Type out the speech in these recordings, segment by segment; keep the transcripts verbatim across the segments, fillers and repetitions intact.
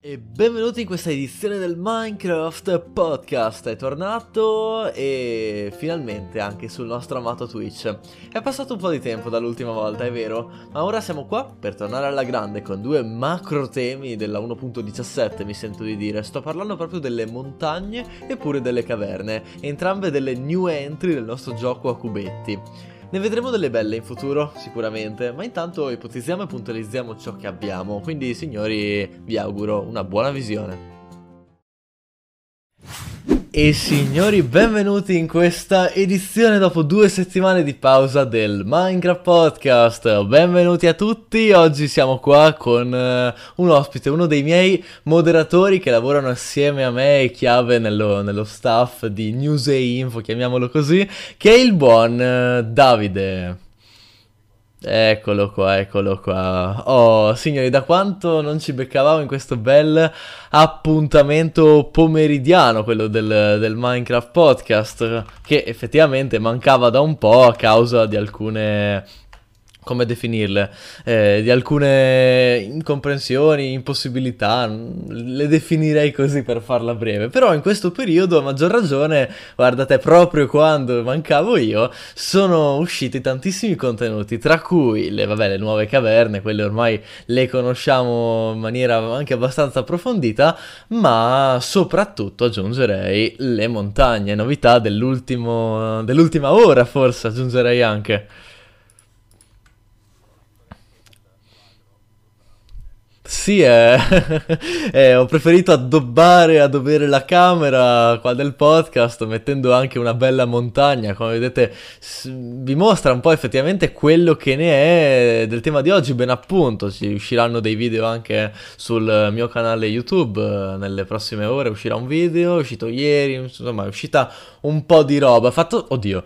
E benvenuti in questa edizione del Minecraft Podcast. È tornato e finalmente anche sul nostro amato Twitch. È passato un po' di tempo dall'ultima volta, è vero, ma ora siamo qua per tornare alla grande con due macro temi della uno punto diciassette, mi sento di dire. Sto parlando proprio delle montagne e pure delle caverne, entrambe delle new entry del nostro gioco a cubetti. Ne vedremo delle belle in futuro, sicuramente, ma intanto ipotizziamo e puntualizziamo ciò che abbiamo, quindi signori vi auguro una buona visione. E signori, benvenuti in questa edizione dopo due settimane di pausa del Minecraft Podcast. Benvenuti a tutti, oggi siamo qua con uh, un ospite, uno dei miei moderatori che lavorano assieme a me e Chiave nello, nello staff di News e Info, chiamiamolo così, che è il buon uh, Davide. Eccolo qua, eccolo qua. Oh signori, da quanto non ci beccavamo in questo bel appuntamento pomeridiano, quello del, del Minecraft Podcast, che effettivamente mancava da un po' a causa di alcune... come definirle, eh, di alcune incomprensioni, impossibilità, le definirei così per farla breve. Però in questo periodo, a maggior ragione, guardate, proprio quando mancavo io, sono usciti tantissimi contenuti, tra cui le, vabbè, le nuove caverne, quelle ormai le conosciamo in maniera anche abbastanza approfondita, ma soprattutto aggiungerei le montagne, novità dell'ultimo, dell'ultima ora forse aggiungerei anche. Sì, eh. eh, ho preferito addobbare, addobare la camera qua del podcast mettendo anche una bella montagna, come vedete s- vi mostra un po' effettivamente quello che ne è del tema di oggi, ben appunto, ci usciranno dei video anche sul mio canale YouTube, nelle prossime ore uscirà un video, è uscito ieri, insomma è uscita un po' di roba, fatto, oddio,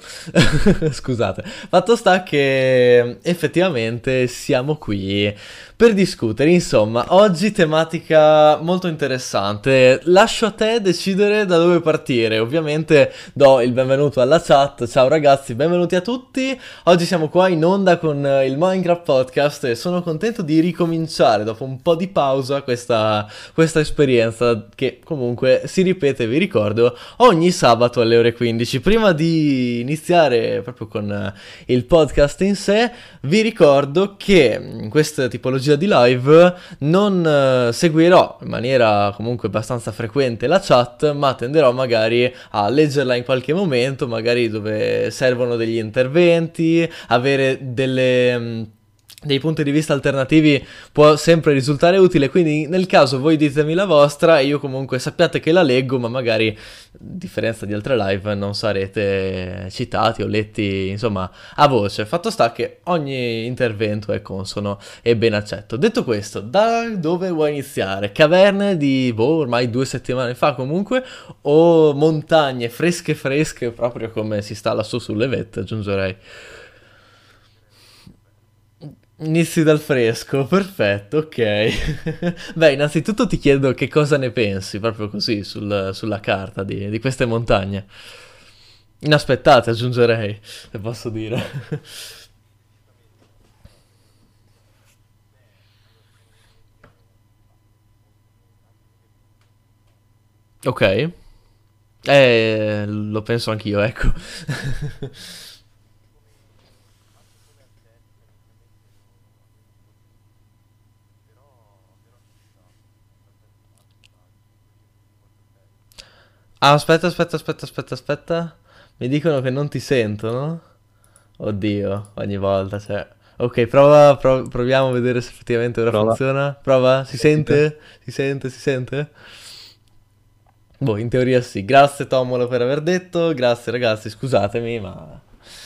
scusate, fatto sta che effettivamente siamo qui per discutere, insomma. Ma oggi tematica molto interessante, lascio a te decidere da dove partire, ovviamente do il benvenuto alla chat, ciao ragazzi, benvenuti a tutti, oggi siamo qua in onda con il Minecraft Podcast e sono contento di ricominciare dopo un po' di pausa questa, questa esperienza che comunque si ripete, vi ricordo, ogni sabato alle ore quindici. Prima di iniziare proprio con il podcast in sé, vi ricordo che in questa tipologia di live non eh, seguirò in maniera comunque abbastanza frequente la chat, ma tenderò magari a leggerla in qualche momento, magari dove servono degli interventi, avere delle... Mh, dei punti di vista alternativi può sempre risultare utile, quindi nel caso voi ditemi la vostra e io comunque sappiate che la leggo, ma magari a differenza di altre live non sarete citati o letti insomma a voce. Fatto sta che ogni intervento è consono e ben accetto. Detto questo, da dove vuoi iniziare? Caverne di boh, ormai due settimane fa comunque, o montagne fresche fresche proprio come si sta lassù sulle vette, aggiungerei. Inizi dal fresco, perfetto, ok. Beh, innanzitutto ti chiedo che cosa ne pensi, proprio così, sul, sulla carta di, di queste montagne. Inaspettate, aggiungerei, se posso dire. Ok. Eh, lo penso anch'io, ecco. Ah, aspetta, aspetta, aspetta, aspetta, aspetta. Mi dicono che non ti sentono. Oddio, ogni volta, cioè. Ok, prova, prov- proviamo a vedere se effettivamente ora prova. Funziona. Prova, si sente? Si sente, si sente? Boh, in teoria sì. Grazie Tomolo per aver detto, grazie ragazzi, scusatemi, ma...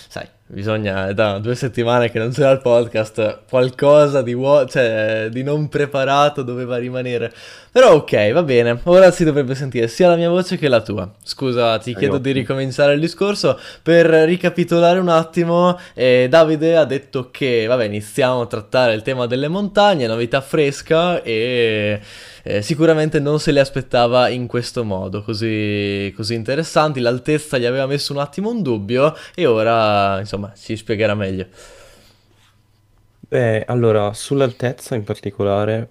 sai, bisogna, è da due settimane che non c'era il podcast, qualcosa di, uo- cioè, di non preparato doveva rimanere. Però ok, va bene, ora si dovrebbe sentire sia la mia voce che la tua. Scusa, ti chiedo di ricominciare il discorso. Per ricapitolare un attimo, eh, Davide ha detto che, vabbè, iniziamo a trattare il tema delle montagne, novità fresca e... Eh, sicuramente non se le aspettava in questo modo, così, così interessanti, l'altezza gli aveva messo un attimo un dubbio e ora insomma ci spiegherà meglio. Beh, allora, sull'altezza in particolare,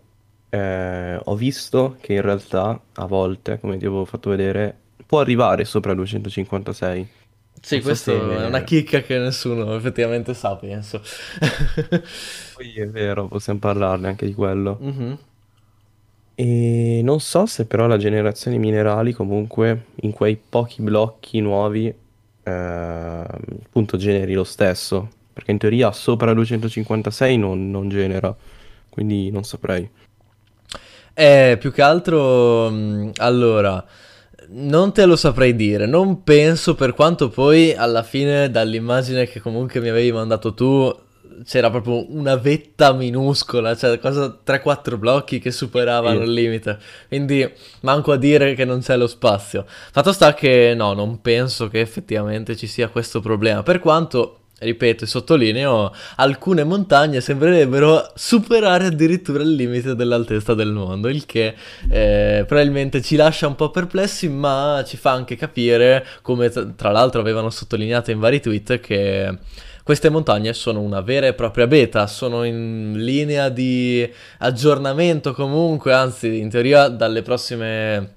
eh, ho visto che in realtà a volte, come ti avevo fatto vedere, può arrivare sopra i duecentocinquantasei. Sì, questa è una chicca che nessuno effettivamente sa, penso. Poi è vero, possiamo parlarne anche di quello. Mm-hmm. E non so se però la generazione minerali comunque in quei pochi blocchi nuovi eh, appunto generi lo stesso, perché in teoria sopra duecentocinquantasei non, non genera, quindi non saprei. Eh, più che altro, allora, non te lo saprei dire, non penso, per quanto poi alla fine dall'immagine che comunque mi avevi mandato tu c'era proprio una vetta minuscola, cioè cosa tre quattro blocchi che superavano il limite, quindi manco a dire che non c'è lo spazio. Fatto sta che no, non penso che effettivamente ci sia questo problema, per quanto, ripeto e sottolineo, alcune montagne sembrerebbero superare addirittura il limite dell'altezza del mondo, il che eh, probabilmente ci lascia un po' perplessi, ma ci fa anche capire, come tra l'altro avevano sottolineato in vari tweet, che queste montagne sono una vera e propria beta, sono in linea di aggiornamento comunque, anzi in teoria dalle prossime...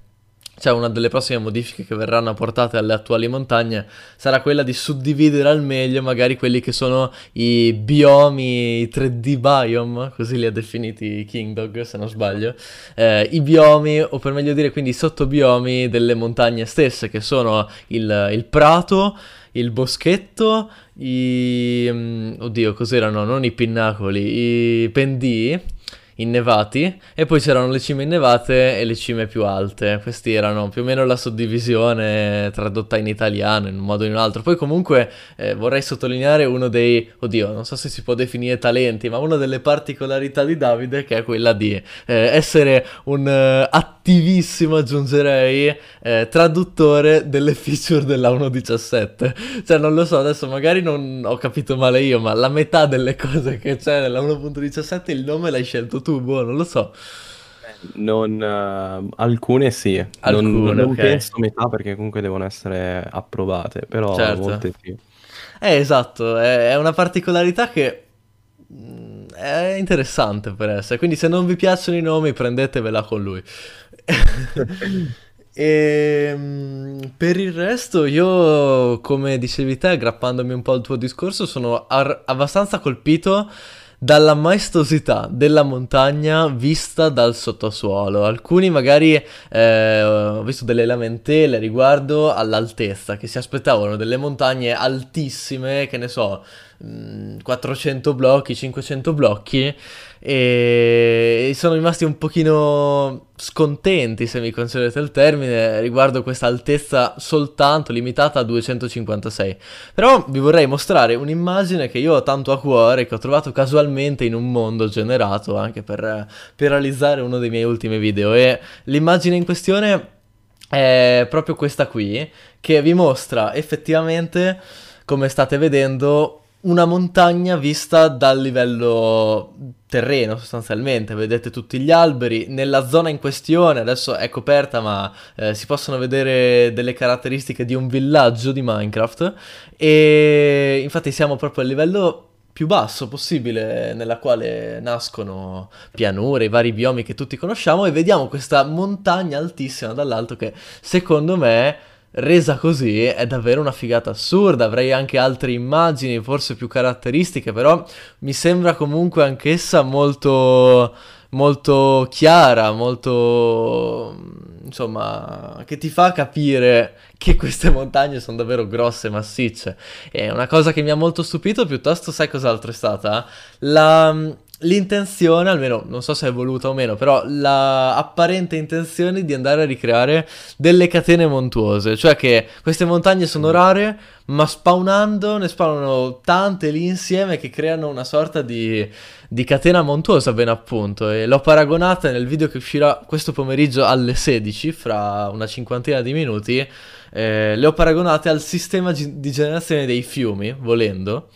cioè una delle prossime modifiche che verranno apportate alle attuali montagne sarà quella di suddividere al meglio magari quelli che sono i biomi, i tre D biome, così li ha definiti King Dog se non sbaglio, eh, i biomi, o per meglio dire quindi i sottobiomi delle montagne stesse, che sono il, il prato, il boschetto, i... oddio cos'erano, non i pinnacoli, i pendii innevati, e poi c'erano le cime innevate e le cime più alte. Questi erano più o meno la suddivisione tradotta in italiano in un modo o in un altro. Poi comunque eh, vorrei sottolineare uno dei, oddio non so se si può definire talenti, ma una delle particolarità di Davide, che è quella di eh, essere un eh, attivissimo, aggiungerei eh, traduttore delle feature della uno punto diciassette. Cioè non lo so, adesso magari non ho capito male io, ma la metà delle cose che c'è nella uno punto diciassette il nome l'hai scelto tu. Boh, non lo so, non, uh, alcune sì, alcune, non, non okay. Penso metà, perché comunque devono essere approvate, però certo. Molte sì. Eh, esatto, è, è una particolarità che è interessante per essere, quindi se non vi piacciono i nomi prendetevela con lui. E per il resto io, come dicevi te, aggrappandomi un po' al tuo discorso, sono ar- abbastanza colpito dalla maestosità della montagna vista dal sottosuolo. Alcuni magari eh, ho visto delle lamentele riguardo all'altezza, che si aspettavano delle montagne altissime, che ne so, quattrocento blocchi, cinquecento blocchi, e sono rimasti un pochino scontenti, se mi concedete il termine, riguardo questa altezza soltanto limitata a duecentocinquantasei. Però vi vorrei mostrare un'immagine che io ho tanto a cuore, che ho trovato casualmente in un mondo generato anche per, per realizzare uno dei miei ultimi video, e l'immagine in questione è proprio questa qui, che vi mostra effettivamente, come state vedendo, una montagna vista dal livello terreno sostanzialmente. Vedete tutti gli alberi nella zona in questione, adesso è coperta ma eh, si possono vedere delle caratteristiche di un villaggio di Minecraft, e infatti siamo proprio al livello più basso possibile, nella quale nascono pianure, i vari biomi che tutti conosciamo, e vediamo questa montagna altissima dall'alto che secondo me, resa così, è davvero una figata assurda. Avrei anche altre immagini forse più caratteristiche, però mi sembra comunque anch'essa molto molto chiara, molto, insomma, che ti fa capire che queste montagne sono davvero grosse, massicce. E una cosa che mi ha molto stupito piuttosto, sai cos'altro è stata? La... l'intenzione, almeno non so se è voluta o meno, però la apparente intenzione di andare a ricreare delle catene montuose, cioè che queste montagne sono rare, ma spawnando ne spawnano tante lì insieme che creano una sorta di, di catena montuosa, ben appunto, e l'ho paragonata nel video che uscirà questo pomeriggio alle sedici, fra una cinquantina di minuti, eh, le ho paragonate al sistema di generazione dei fiumi, volendo.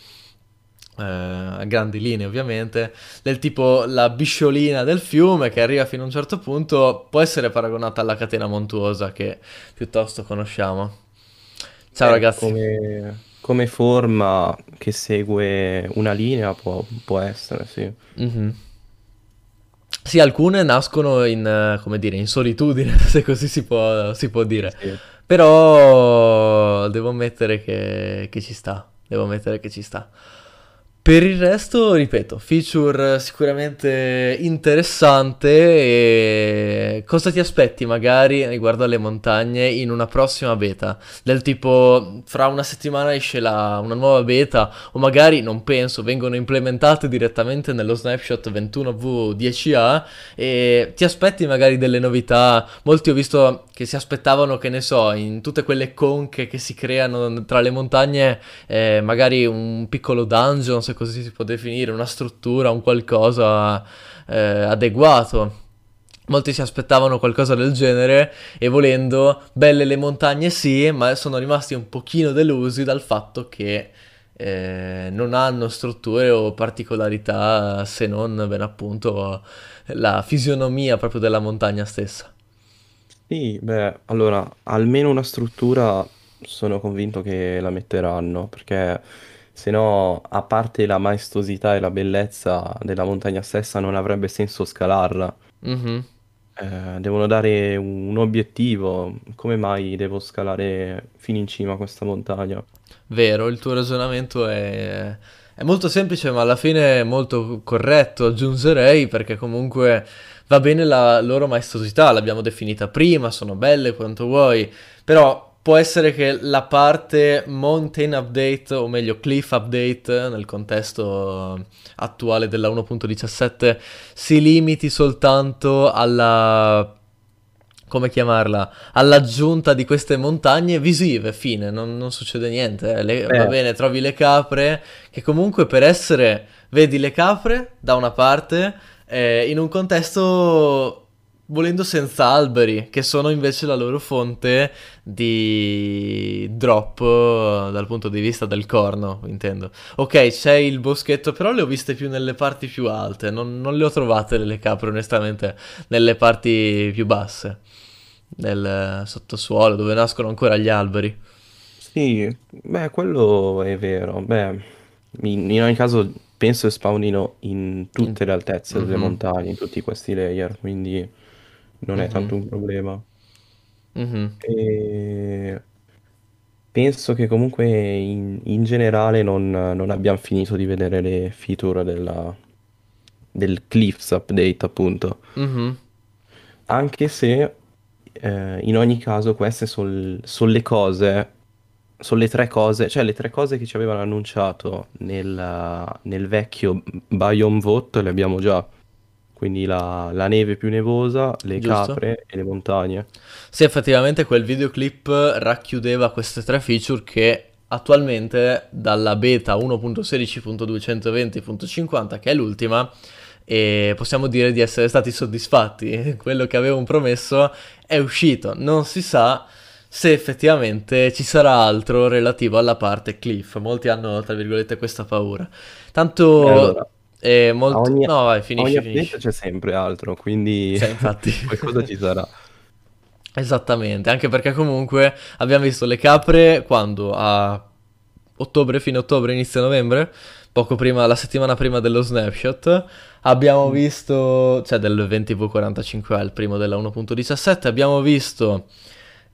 Eh, a grandi linee ovviamente, del tipo la bisciolina del fiume che arriva fino a un certo punto può essere paragonata alla catena montuosa che piuttosto conosciamo. Ciao eh, ragazzi, come, come forma che segue una linea può, può essere, sì. Mm-hmm. Sì, alcune nascono in, come dire, in solitudine, se così si può, si può dire. Sì. Però devo ammettere che, che ci sta, devo ammettere che ci sta. Per il resto, ripeto, feature sicuramente interessante. E cosa ti aspetti magari riguardo alle montagne in una prossima beta? Del tipo, fra una settimana esce la, una nuova beta, o magari, non penso, vengono implementate direttamente nello snapshot ventuno V dieci A, e ti aspetti magari delle novità? Molti ho visto che si aspettavano, che ne so, in tutte quelle conche che si creano tra le montagne, eh, magari un piccolo dungeon, se così si può definire, una struttura, un qualcosa eh, adeguato. Molti si aspettavano qualcosa del genere, e volendo, belle le montagne sì, ma sono rimasti un pochino delusi dal fatto che eh, non hanno strutture o particolarità, se non ben appunto la fisionomia proprio della montagna stessa. Sì, beh, allora, almeno una struttura sono convinto che la metteranno, perché se no, a parte la maestosità e la bellezza della montagna stessa, non avrebbe senso scalarla. Mm-hmm. Eh, devono dare un obiettivo. Come mai devo scalare fino in cima a questa montagna? Vero, il tuo ragionamento è... è molto semplice, ma alla fine è molto corretto, aggiungerei, perché comunque va bene la loro maestosità, l'abbiamo definita prima, sono belle quanto vuoi, però può essere che la parte mountain update, o meglio cliff update, nel contesto attuale della uno punto diciassette, si limiti soltanto alla... come chiamarla? All'aggiunta di queste montagne visive, fine, non, non succede niente. Le, va bene, trovi le capre, che comunque per essere... vedi le capre da una parte, eh, in un contesto volendo senza alberi, che sono invece la loro fonte di drop dal punto di vista del corno, intendo. Ok, c'è il boschetto, però le ho viste più nelle parti più alte, non, non le ho trovate le capre onestamente nelle parti più basse, nel sottosuolo dove nascono ancora gli alberi. Sì, beh, quello è vero. Beh, in, in ogni caso penso spawnino in tutte le altezze delle mm-hmm. montagne, in tutti questi layer, quindi non mm-hmm. è tanto un problema. Mm-hmm. E penso che comunque in, in generale non, non abbiamo finito di vedere le feature della, del Cliffs update, appunto. Mm-hmm. Anche se Eh, in ogni caso queste sono sol le cose, sono le tre cose, cioè le tre cose che ci avevano annunciato nel, nel vecchio Biome Vote le abbiamo già, quindi la, la neve più nevosa, le Giusto. Capre e le montagne. Sì, effettivamente quel videoclip racchiudeva queste tre feature che attualmente dalla beta uno punto sedici punto duecentoventi punto cinquanta, che è l'ultima, e possiamo dire di essere stati soddisfatti. Quello che avevamo promesso è uscito, non si sa se effettivamente ci sarà altro relativo alla parte cliff. Molti hanno, tra virgolette, questa paura. Tanto allora, è molto... ogni... no, vai, finisci, ogni finisci. C'è sempre altro, quindi sì, infatti qualcosa ci sarà. Esattamente, anche perché comunque abbiamo visto le capre quando a ottobre, fine ottobre, inizio novembre, poco prima, la settimana prima dello snapshot, abbiamo visto, cioè del venti V quarantacinque A, il primo della uno punto diciassette, abbiamo visto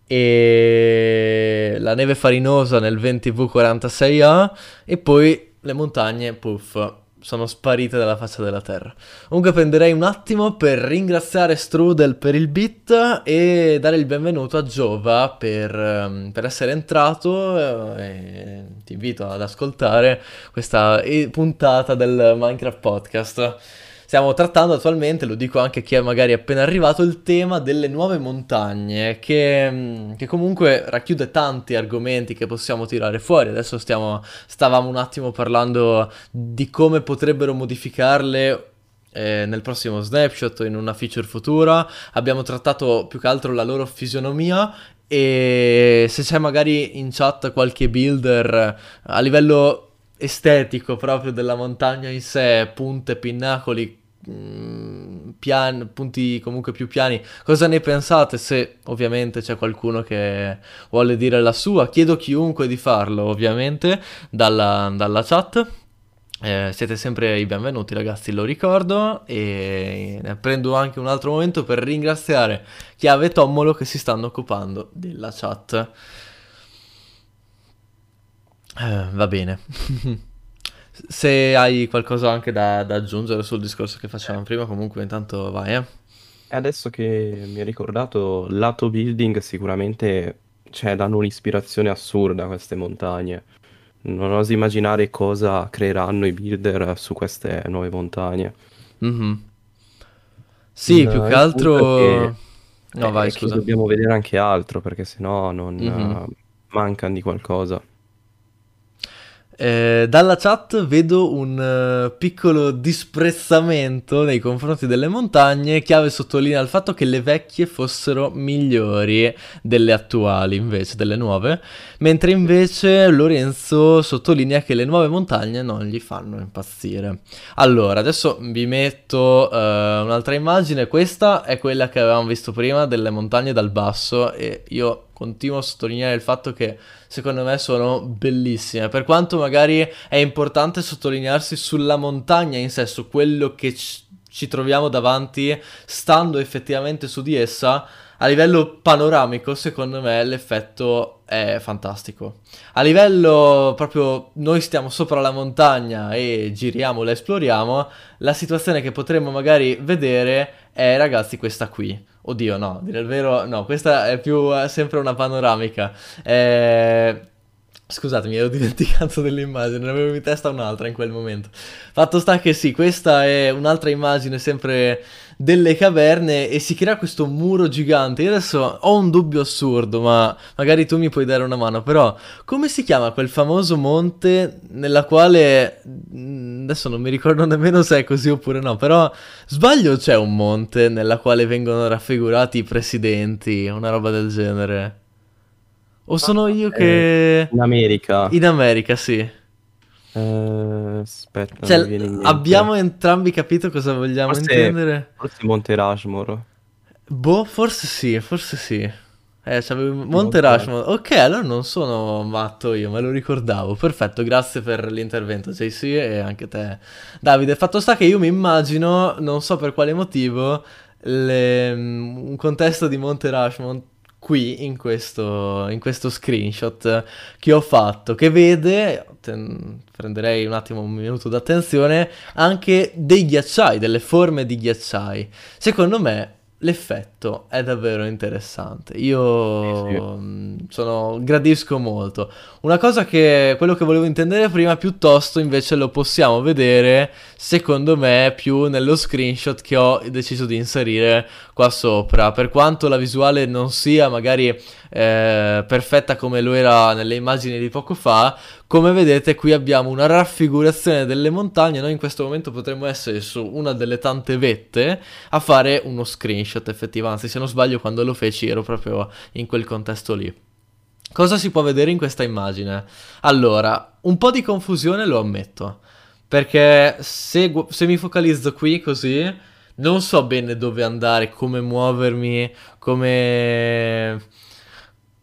e... la neve farinosa nel venti V quarantasei A, e poi le montagne, puff, sono sparite dalla faccia della terra. Comunque prenderei un attimo per ringraziare Strudel per il beat e dare il benvenuto a Giova per, per essere entrato, e ti invito ad ascoltare questa puntata del Minecraft Podcast. Stiamo trattando attualmente, lo dico anche a chi è magari appena arrivato, il tema delle nuove montagne, che, che comunque racchiude tanti argomenti che possiamo tirare fuori. Adesso stiamo, stavamo un attimo parlando di come potrebbero modificarle eh, nel prossimo snapshot, in una feature futura. Abbiamo trattato più che altro la loro fisionomia, e se c'è magari in chat qualche builder a livello estetico proprio della montagna in sé, punte, pinnacoli, pian, punti comunque più piani, cosa ne pensate? Se ovviamente c'è qualcuno che vuole dire la sua, chiedo a chiunque di farlo ovviamente dalla, dalla chat. Eh, siete sempre i benvenuti ragazzi, lo ricordo, e prendo anche un altro momento per ringraziare Chiave e Tommolo che si stanno occupando della chat. Eh, va bene. Se hai qualcosa anche da, da aggiungere sul discorso che facevamo eh. prima, comunque intanto vai. Eh. Adesso che mi hai ricordato, lato building sicuramente c'è, danno un'ispirazione assurda queste montagne. Non oso immaginare cosa creeranno i builder su queste nuove montagne. Mm-hmm. Sì, no, più che altro... Che... No, eh, vai, scusa. Dobbiamo vedere anche altro, perché sennò non mm-hmm. uh, mancano di qualcosa. Eh, dalla chat vedo un uh, piccolo disprezzamento nei confronti delle montagne. Chiave sottolinea il fatto che le vecchie fossero migliori delle attuali, invece delle nuove, mentre invece Lorenzo sottolinea che le nuove montagne non gli fanno impazzire. Allora, adesso vi metto uh, un'altra immagine. Questa è quella che avevamo visto prima delle montagne dal basso, e io continuo a sottolineare il fatto che secondo me sono bellissime, per quanto magari è importante sottolinearsi sulla montagna in sé, su quello che ci troviamo davanti, stando effettivamente su di essa, a livello panoramico secondo me l'effetto è fantastico. A livello proprio noi stiamo sopra la montagna e giriamo, la esploriamo, la situazione che potremmo magari vedere è, ragazzi, questa qui. Oddio, no, dire il vero, no, questa è più eh, sempre una panoramica. Eh, scusatemi, ero dimenticato dell'immagine, ne avevo in testa un'altra in quel momento. Fatto sta che sì, questa è un'altra immagine sempre delle caverne e si crea questo muro gigante. Io adesso ho un dubbio assurdo, ma magari tu mi puoi dare una mano, però come si chiama quel famoso monte nella quale... Adesso non mi ricordo nemmeno se è così oppure no, però sbaglio, c'è un monte nella quale vengono raffigurati i presidenti, una roba del genere. O sono io che... In America. In America, sì. Uh, aspetta, cioè, abbiamo entrambi capito cosa vogliamo forse, intendere? Forse Monte Rushmore. Boh, forse sì, forse sì. Eh, Monte, Monte Rushmore. Ok, allora non sono matto io, me lo ricordavo. Perfetto, grazie per l'intervento J C e anche te, Davide. Fatto sta che io mi immagino, non so per quale motivo, le... un contesto di Monte Rushmore qui in questo, in questo screenshot che ho fatto, che vede, ten, prenderei un attimo un minuto d'attenzione, anche dei ghiacciai, delle forme di ghiacciai. Secondo me l'effetto è davvero interessante, io sì, sì. sono gradisco molto. Una cosa che, quello che volevo intendere prima, piuttosto invece lo possiamo vedere secondo me più nello screenshot che ho deciso di inserire qua sopra, per quanto la visuale non sia magari eh, perfetta come lo era nelle immagini di poco fa. Come vedete qui abbiamo una raffigurazione delle montagne, noi in questo momento potremmo essere su una delle tante vette a fare uno screenshot effettivo, anzi se non sbaglio quando lo feci ero proprio in quel contesto lì. Cosa si può vedere in questa immagine? Allora, un po' di confusione lo ammetto, perché se, se mi focalizzo qui così non so bene dove andare, come muovermi, come...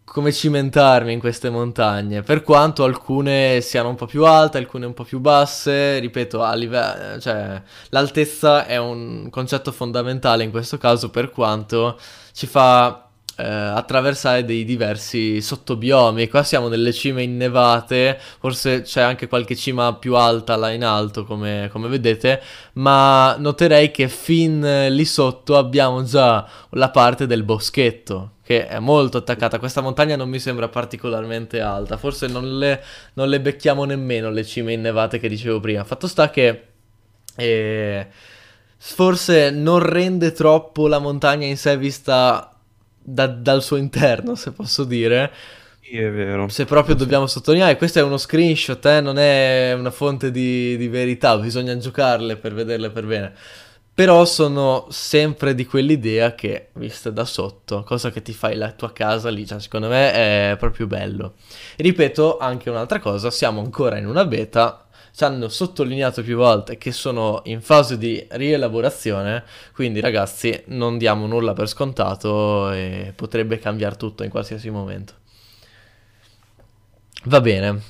come cimentarmi in queste montagne, per quanto alcune siano un po' più alte, alcune un po' più basse. Ripeto, a livello, cioè, l'altezza è un concetto fondamentale in questo caso, per quanto ci fa eh, attraversare dei diversi sottobiomi. Qua siamo nelle cime innevate, forse c'è anche qualche cima più alta là in alto come, come vedete, ma noterei che fin lì sotto abbiamo già la parte del boschetto, che è molto attaccata. Questa montagna non mi sembra particolarmente alta, forse non le, non le becchiamo nemmeno le cime innevate che dicevo prima. Fatto sta che eh, forse non rende troppo la montagna in sé vista da, dal suo interno, se posso dire. Sì, è vero. Se proprio dobbiamo sottolineare, questo è uno screenshot, eh, non è una fonte di, di verità, bisogna giocarle per vederle per bene. Però sono sempre di quell'idea che, vista da sotto, cosa che ti fai la tua casa lì, cioè secondo me è proprio bello. Ripeto anche un'altra cosa, siamo ancora in una beta, ci hanno sottolineato più volte che sono in fase di rielaborazione, quindi ragazzi non diamo nulla per scontato e potrebbe cambiare tutto in qualsiasi momento. Va bene.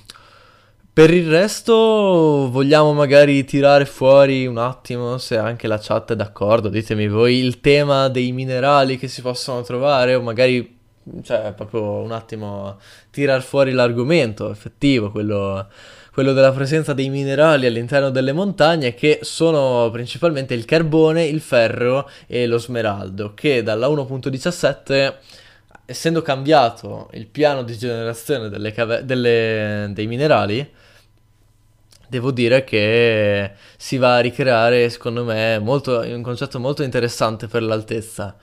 Per il resto vogliamo magari tirare fuori un attimo, se anche la chat è d'accordo, ditemi voi, il tema dei minerali che si possono trovare, o magari, cioè, proprio un attimo tirar fuori l'argomento effettivo, quello, quello della presenza dei minerali all'interno delle montagne, che sono principalmente il carbone, il ferro e lo smeraldo, che dalla uno punto diciassette... essendo cambiato il piano di generazione delle cave- delle, dei minerali, devo dire che si va a ricreare, secondo me, molto, un concetto molto interessante per l'altezza,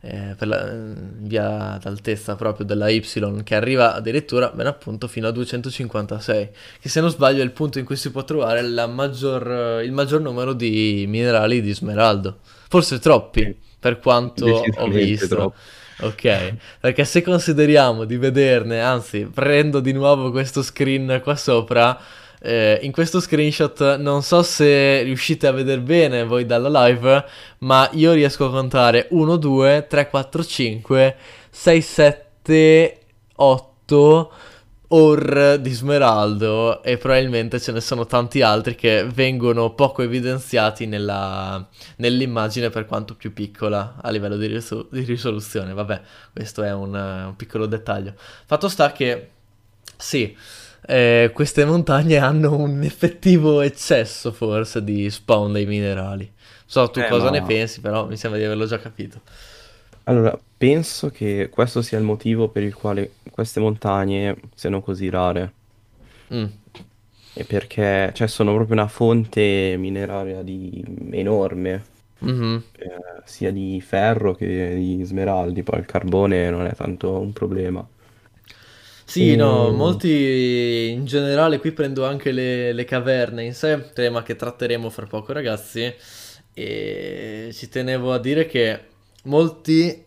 eh, per la via d'altezza proprio della Y, che arriva addirittura, ben appunto, fino a duecentocinquantasei, che se non sbaglio è il punto in cui si può trovare la maggior, il maggior numero di minerali di smeraldo. Forse troppi, per quanto ho visto. Troppo. Ok, perché se consideriamo di vederne, anzi prendo di nuovo questo screen qua sopra, eh, in questo screenshot non so se riuscite a vedere bene voi dalla live, ma io riesco a contare uno, due, tre, quattro, cinque, sei, sette, otto or di smeraldo, e probabilmente ce ne sono tanti altri che vengono poco evidenziati nella, nell'immagine, per quanto più piccola a livello di, risol- di risoluzione. Vabbè, questo è un, un piccolo dettaglio. Fatto sta che sì, eh, queste montagne hanno un effettivo eccesso forse di spawn dei minerali. Non so tu eh, cosa ma... ne pensi, però mi sembra di averlo già capito. Allora, penso che questo sia il motivo per il quale queste montagne siano così rare. Mm. E perché, cioè, sono proprio una fonte mineraria di... enorme. Mm-hmm. Eh, sia di ferro che di smeraldi, poi il carbone non è tanto un problema. Sì, e... no, molti in generale, qui prendo anche le, le caverne in sé, tema che tratteremo fra poco, ragazzi. E ci tenevo a dire che molti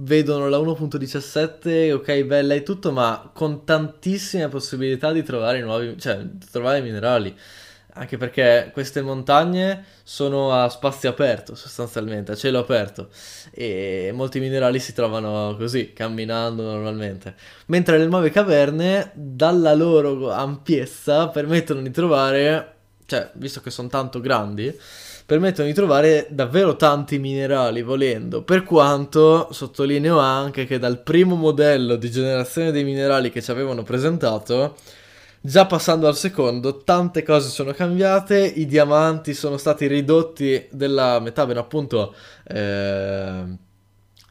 vedono la uno punto diciassette, ok, bella e tutto, ma con tantissime possibilità di trovare nuovi, cioè, di trovare minerali, anche perché queste montagne sono a spazio aperto, sostanzialmente, a cielo aperto, e molti minerali si trovano così, camminando normalmente, mentre le nuove caverne, dalla loro ampiezza, permettono di trovare, cioè, visto che sono tanto grandi, permettono di trovare davvero tanti minerali volendo, per quanto sottolineo anche che dal primo modello di generazione dei minerali che ci avevano presentato, già passando al secondo, tante cose sono cambiate, i diamanti sono stati ridotti della metà, ben appunto, eh, a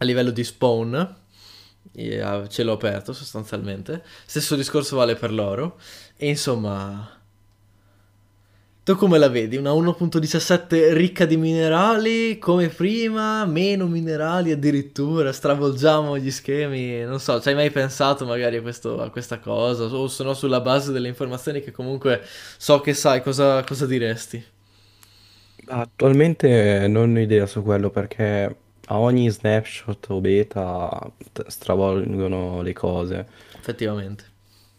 livello di spawn, e a cielo aperto sostanzialmente, stesso discorso vale per l'oro, e insomma... Tu come la vedi? Una uno punto diciassette ricca di minerali come prima, meno minerali addirittura, stravolgiamo gli schemi, non so, ci hai mai pensato magari a, questo, a questa cosa, o se no sulla base delle informazioni che comunque so che sai, cosa, cosa diresti? Attualmente non ho idea su quello, perché a ogni snapshot o beta stravolgono le cose. Effettivamente.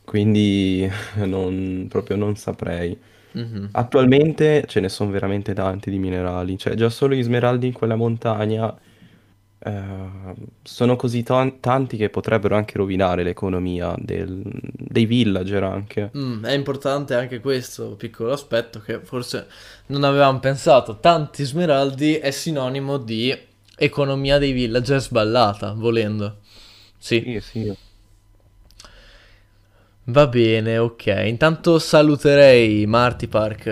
Quindi non, proprio non saprei. Mm-hmm. Attualmente ce ne sono veramente tanti di minerali, cioè già solo gli smeraldi in quella montagna eh, sono così t- tanti che potrebbero anche rovinare l'economia del, dei villager anche. Mm, è importante anche questo piccolo aspetto che forse non avevamo pensato, tanti smeraldi è sinonimo di economia dei villager sballata, volendo. Sì, sì, sì. Va bene, ok, intanto saluterei Marty Park,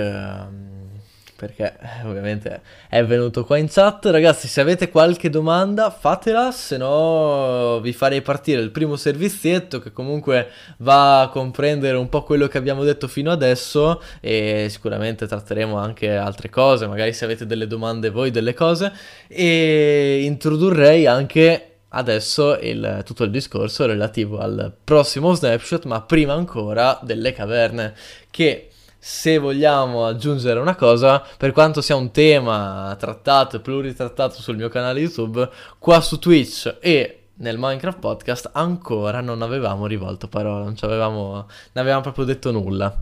perché ovviamente è venuto qua in chat. Ragazzi, se avete qualche domanda fatela, se no vi farei partire il primo servizietto, che comunque va a comprendere un po' quello che abbiamo detto fino adesso, e sicuramente tratteremo anche altre cose, magari se avete delle domande voi, delle cose, e introdurrei anche... adesso il, tutto il discorso relativo al prossimo snapshot, ma prima ancora delle caverne, che se vogliamo aggiungere una cosa, per quanto sia un tema trattato e pluritrattato sul mio canale YouTube, qua su Twitch e nel Minecraft Podcast ancora non avevamo rivolto parola, non avevamo, non avevamo proprio detto nulla.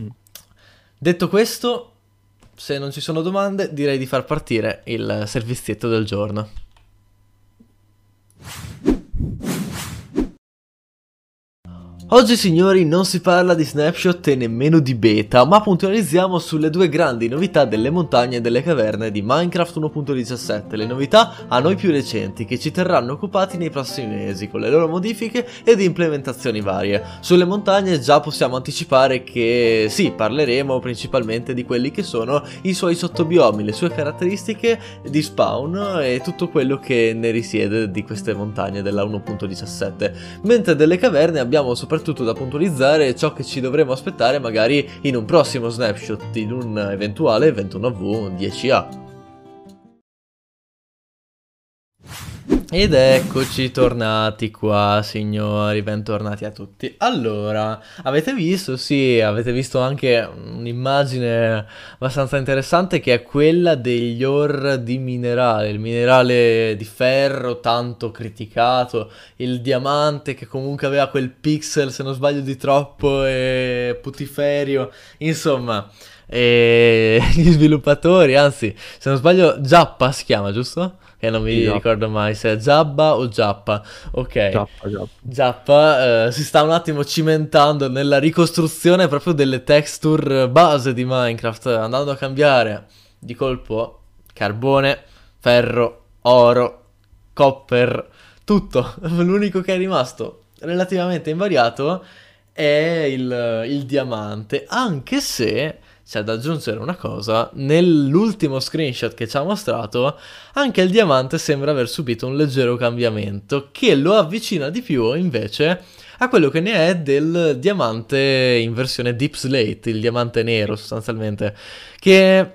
Mm. Detto questo, se non ci sono domande, direi di far partire il servizietto del giorno. Oggi signori non si parla di snapshot e nemmeno di beta, ma puntualizziamo sulle due grandi novità delle montagne e delle caverne di Minecraft uno punto diciassette, le novità a noi più recenti che ci terranno occupati nei prossimi mesi con le loro modifiche ed implementazioni varie. Sulle montagne già possiamo anticipare che sì, parleremo principalmente di quelli che sono i suoi sottobiomi, le sue caratteristiche di spawn e tutto quello che ne risiede di queste montagne della uno punto diciassette, mentre delle caverne abbiamo soprattutto tutto da puntualizzare ciò che ci dovremo aspettare magari in un prossimo snapshot, in un eventuale ventuno V dieci A. Ed eccoci tornati qua signori, bentornati a tutti. Allora, avete visto? Sì, avete visto anche un'immagine abbastanza interessante che è quella degli ore di minerale, il minerale di ferro tanto criticato, il diamante che comunque aveva quel pixel, se non sbaglio, di troppo e putiferio, insomma. E gli sviluppatori, anzi, se non sbaglio, Jappa si chiama, giusto? Che non mi Jappa. ricordo mai se è Jabba o Jappa. Ok, Jappa, Jappa. Jappa eh, si sta un attimo cimentando nella ricostruzione proprio delle texture base di Minecraft, andando a cambiare di colpo carbone, ferro, oro, copper, tutto. L'unico che è rimasto relativamente invariato è il, il diamante, anche se c'è da aggiungere una cosa: nell'ultimo screenshot che ci ha mostrato anche il diamante sembra aver subito un leggero cambiamento che lo avvicina di più invece a quello che ne è del diamante in versione Deep Slate, il diamante nero sostanzialmente, che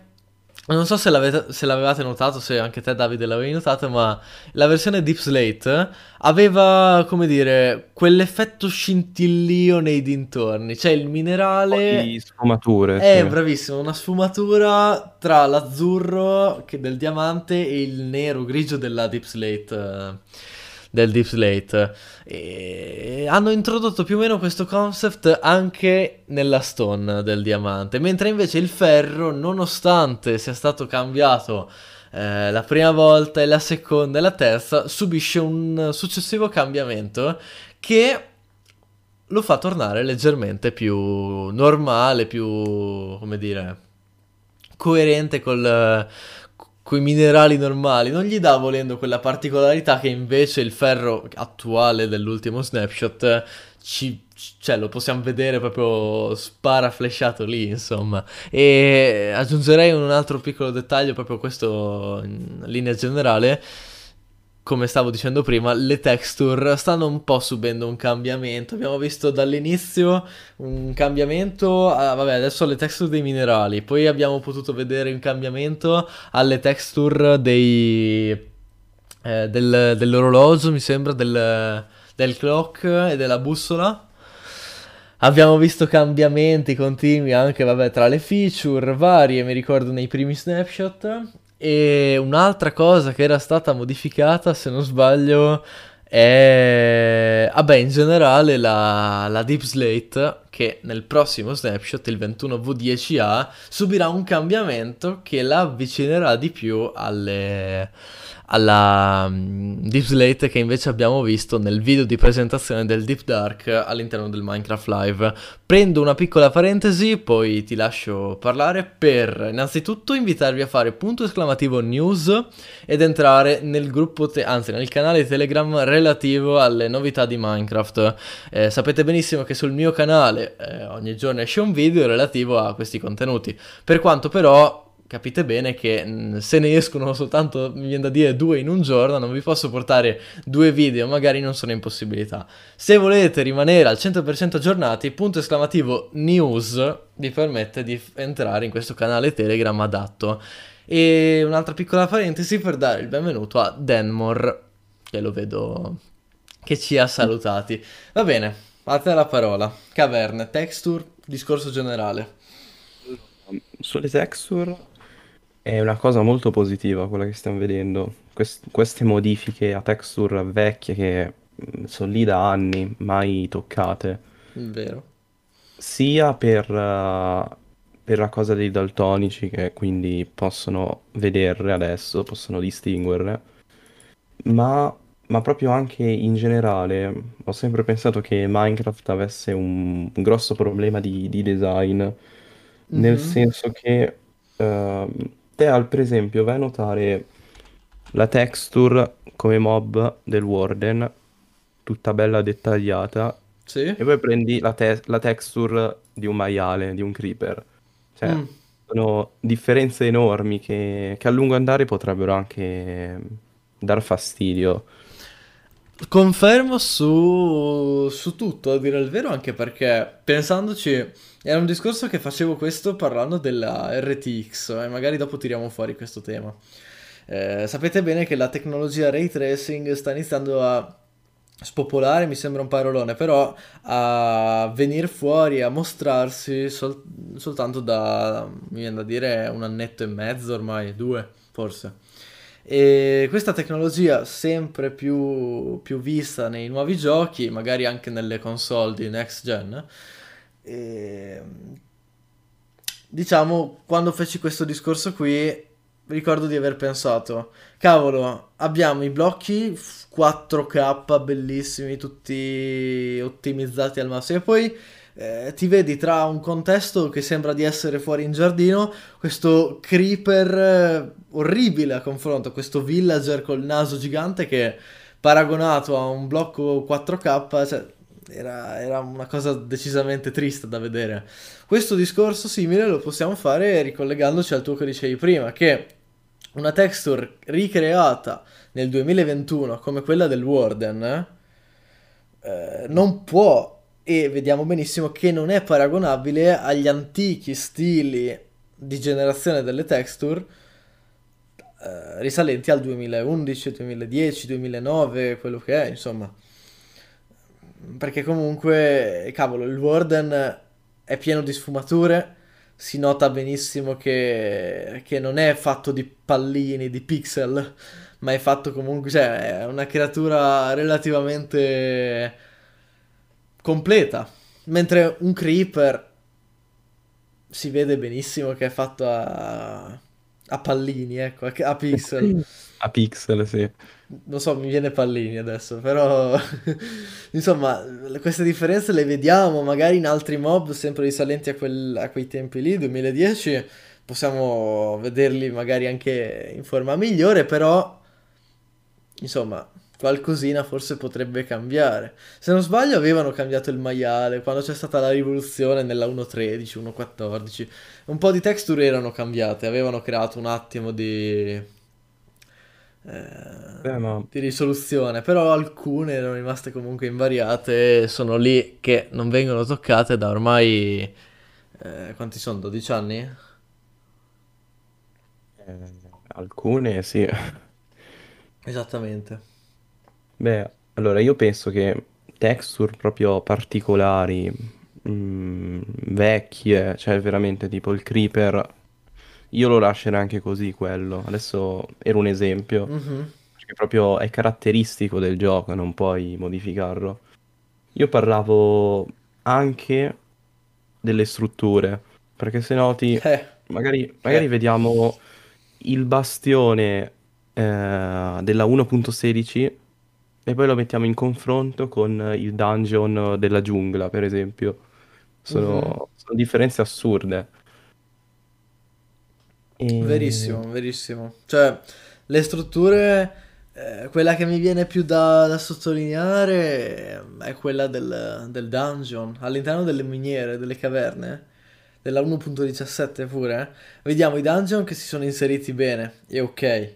non so se l'avevate notato, se anche te Davide l'avevi notato, ma la versione Deep Slate aveva, come dire, quell'effetto scintillio nei dintorni, cioè il minerale... di sfumature. È sì. Bravissimo, una sfumatura tra l'azzurro del diamante e il nero grigio della Deep Slate... del Deep Slate. E hanno introdotto più o meno questo concept anche nella stone del diamante, mentre invece il ferro, nonostante sia stato cambiato eh, la prima volta e la seconda e la terza, subisce un successivo cambiamento che lo fa tornare leggermente più normale, più, come dire, coerente col... coi minerali normali, non gli dà volendo quella particolarità che invece il ferro attuale dell'ultimo snapshot ci, cioè, lo possiamo vedere proprio sparaflesciato lì, insomma. E aggiungerei un altro piccolo dettaglio, proprio questo in linea generale. Come stavo dicendo prima, le texture stanno un po' subendo un cambiamento. Abbiamo visto dall'inizio un cambiamento, ah, vabbè, adesso alle texture dei minerali, poi abbiamo potuto vedere un cambiamento alle texture dei, eh, del, dell'orologio, mi sembra, del, del clock e della bussola. Abbiamo visto cambiamenti continui anche, vabbè, tra le feature varie, mi ricordo nei primi snapshot. E un'altra cosa che era stata modificata, se non sbaglio, è... vabbè, in generale la, la Deep Slate, che nel prossimo snapshot, il ventuno V dieci A, subirà un cambiamento che la avvicinerà di più alle... alla Deep Slate che invece abbiamo visto nel video di presentazione del Deep Dark all'interno del Minecraft Live. Prendo una piccola parentesi, poi ti lascio parlare, per innanzitutto invitarvi a fare punto esclamativo news ed entrare nel gruppo, te- anzi nel canale Telegram relativo alle novità di Minecraft. Eh, sapete benissimo che sul mio canale eh, ogni giorno esce un video relativo a questi contenuti, per quanto però... capite bene che se ne escono soltanto, mi viene da dire, due in un giorno, non vi posso portare due video, magari non sono impossibilità. Se volete rimanere al cento per cento aggiornati, punto esclamativo news vi permette di entrare in questo canale Telegram adatto. E un'altra piccola parentesi per dare il benvenuto a Denmore, che lo vedo che ci ha salutati. Va bene, a te la parola. Caverne, texture, discorso generale. Sulle texture... è una cosa molto positiva quella che stiamo vedendo. Quest- queste modifiche a texture vecchie che sono lì da anni, mai toccate. Vero. Sia per, uh, per la cosa dei daltonici, che quindi possono vederle adesso, possono distinguerle, ma Ma proprio anche in generale, ho sempre pensato che Minecraft avesse un, un grosso problema di, di design, nel Mhm. senso che ehm, te al per esempio vai a notare la texture come mob del Warden, tutta bella dettagliata, Sì? e poi prendi la, te- la texture di un maiale, di un creeper. Cioè, Mm. sono differenze enormi che, che a lungo andare potrebbero anche dar fastidio. Confermo su, su tutto, a dire il vero, anche perché pensandoci, era un discorso che facevo questo parlando della R T X e magari dopo tiriamo fuori questo tema. Eh, sapete bene che la tecnologia ray tracing sta iniziando a spopolare, mi sembra un parolone, però a venire fuori, a mostrarsi sol- soltanto da, mi viene da dire, un annetto e mezzo ormai, due forse. E questa tecnologia sempre più, più vista nei nuovi giochi, magari anche nelle console di next gen. E, diciamo, quando feci questo discorso qui, ricordo di aver pensato, cavolo, abbiamo i blocchi quattro K bellissimi, tutti ottimizzati al massimo, e poi eh, ti vedi tra un contesto che sembra di essere fuori in giardino, questo creeper eh, orribile a confronto, questo villager col naso gigante che paragonato a un blocco quattro K, cioè, era, era una cosa decisamente triste da vedere. Questo discorso simile lo possiamo fare ricollegandoci al tuo che dicevi prima, che una texture ricreata nel duemilaventuno come quella del Warden eh, non può, e vediamo benissimo che non è paragonabile agli antichi stili di generazione delle texture eh, risalenti al duemilaundici, duemiladieci, duemilanove, quello che è, insomma. Perché comunque, cavolo, il Warden è pieno di sfumature, si nota benissimo che, che non è fatto di pallini, di pixel, ma è fatto comunque, cioè, è una creatura relativamente completa. Mentre un creeper si vede benissimo che è fatto a, a pallini, ecco, a, a pixel. A pixel, sì. Non so, mi viene pallini adesso, però insomma, le- queste differenze le vediamo magari in altri mob sempre risalenti a, quel- a quei tempi lì, duemiladieci, possiamo vederli magari anche in forma migliore, però insomma, qualcosina forse potrebbe cambiare. Se non sbaglio avevano cambiato il maiale quando c'è stata la rivoluzione nella uno tredici, uno quattordici, un po' di texture erano cambiate, avevano creato un attimo di eh, Beh, ma di risoluzione, però alcune erano rimaste comunque invariate, e sono lì che non vengono toccate da ormai eh, quanti sono? dodici anni? eh, alcune sì. Esattamente. Beh, allora io penso che texture proprio particolari, mm, vecchie, cioè veramente tipo il creeper, io lo lascerei anche così quello. Adesso era un esempio, Mhm. perché proprio è caratteristico del gioco, non puoi modificarlo. Io parlavo anche delle strutture, perché se noti, Eh, magari, magari eh. vediamo il bastione eh, della uno punto sedici e poi lo mettiamo in confronto con il dungeon della giungla, per esempio. Mhm. Sono, sono differenze assurde. E... Verissimo, verissimo. Cioè, le strutture, eh, quella che mi viene più da, da sottolineare eh, è quella del, del dungeon, all'interno delle miniere, delle caverne, della uno punto diciassette pure. eh. Vediamo i dungeon che si sono inseriti bene, e ok,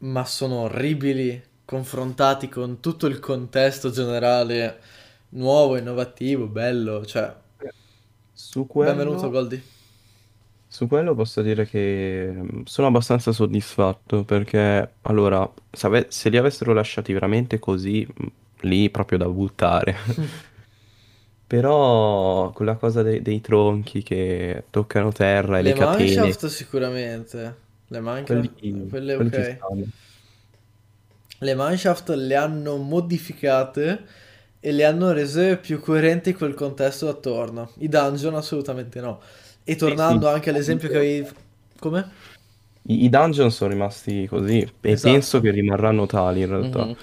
ma sono orribili confrontati con tutto il contesto generale nuovo, innovativo, bello, cioè, Su benvenuto quello, Goldi. su quello posso dire che mm, sono abbastanza soddisfatto perché, allora, se, ave- se li avessero lasciati veramente così, mm, lì proprio da buttare. Però quella cosa de- dei tronchi che toccano terra e le Le catene, Mineshaft sicuramente, le Minecraft, quelli, quelle quelli ci ok. stanno. Le mineshaft le hanno modificate e le hanno rese più coerenti col contesto attorno. I dungeon assolutamente no. E Sì, sì, tornando anche all'esempio che avevi... Come? I, i dungeon sono rimasti così, e esatto, penso che rimarranno tali in realtà. Mm-hmm.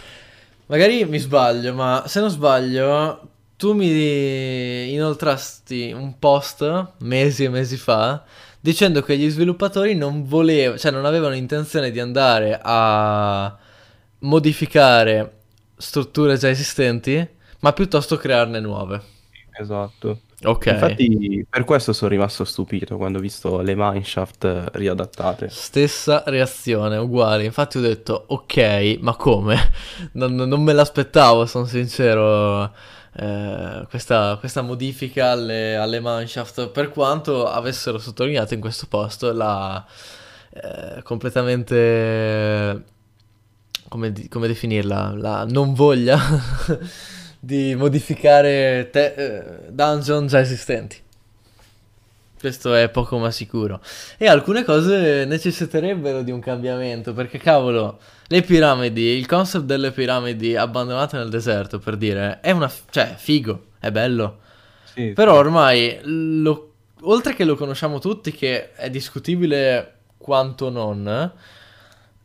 Magari mi sbaglio, ma se non sbaglio tu mi inoltrasti un post mesi e mesi fa dicendo che gli sviluppatori non volevano, cioè non avevano intenzione di andare a modificare strutture già esistenti, ma piuttosto crearne nuove. Esatto. Ok. Infatti per questo sono rimasto stupito quando ho visto le mineshaft riadattate. Stessa reazione, uguale. Infatti ho detto ok, ma come? Non, non me l'aspettavo, sono sincero, eh, questa, questa modifica alle, alle mineshaft, per quanto avessero sottolineato in questo post la eh, completamente, come, come definirla, la non voglia di modificare te- dungeon già esistenti. Questo è poco ma sicuro. E alcune cose necessiterebbero di un cambiamento, perché cavolo, le piramidi, il concept delle piramidi abbandonate nel deserto, per dire, è una f- cioè figo, è bello. Sì, però sì, ormai lo, oltre che lo conosciamo tutti, che è discutibile quanto non,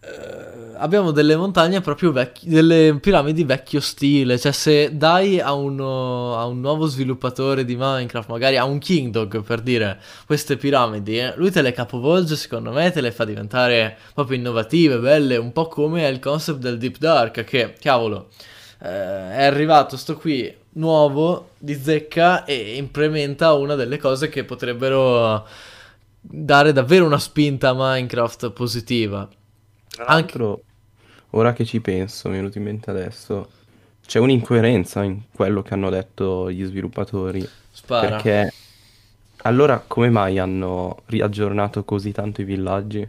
Uh, abbiamo delle montagne proprio vecchie, delle piramidi vecchio stile. Cioè se dai a, uno, a un nuovo sviluppatore di Minecraft, magari a un King Dog per dire, queste piramidi, eh, lui te le capovolge, secondo me te le fa diventare proprio innovative, belle, un po' come è il concept del Deep Dark, che cavolo, eh, è arrivato sto qui nuovo di zecca e implementa una delle cose che potrebbero dare davvero una spinta a Minecraft positiva. Tra l'altro, anche... ora che ci penso, mi è venuto in mente adesso, c'è un'incoerenza in quello che hanno detto gli sviluppatori. Spara. Perché allora come mai hanno riaggiornato così tanto i villaggi?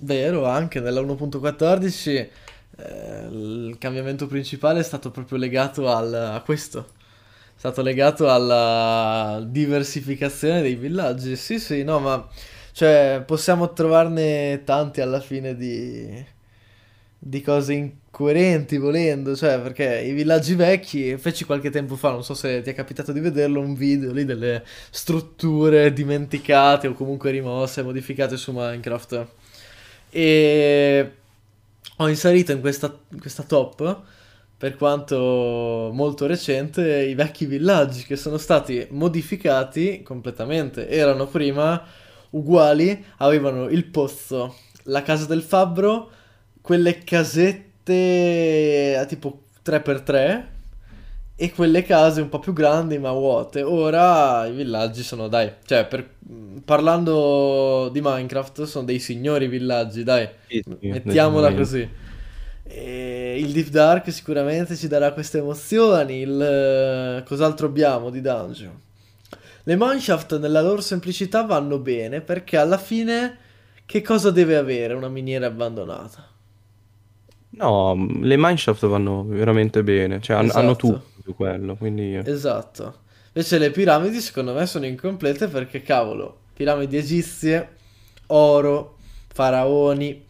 Vero, anche nella uno punto quattordici eh, il cambiamento principale è stato proprio legato al, a questo. È stato legato alla diversificazione dei villaggi. Sì, sì, no, ma... cioè, possiamo trovarne tanti alla fine di, di cose incoerenti, volendo, cioè, perché i villaggi vecchi, feci qualche tempo fa, non so se ti è capitato di vederlo, un video lì delle strutture dimenticate o comunque rimosse, modificate su Minecraft. E ho inserito in questa, in questa top, per quanto molto recente, i vecchi villaggi che sono stati modificati completamente. Erano prima... uguali, avevano il pozzo, la casa del fabbro, quelle casette a tipo tre per tre e quelle case un po' più grandi ma vuote. Ora i villaggi sono, dai, cioè per, parlando di Minecraft, sono dei signori villaggi, dai, sì, sì, mettiamola così. E il Deep Dark sicuramente ci darà queste emozioni. Il cos'altro abbiamo di dungeon? Le mineshaft nella loro semplicità vanno bene, perché alla fine che cosa deve avere una miniera abbandonata? No, le mineshaft vanno veramente bene, cioè esatto, hanno tutto su quello, quindi... Esatto. Invece le piramidi secondo me sono incomplete perché cavolo, piramidi egizie, oro, faraoni,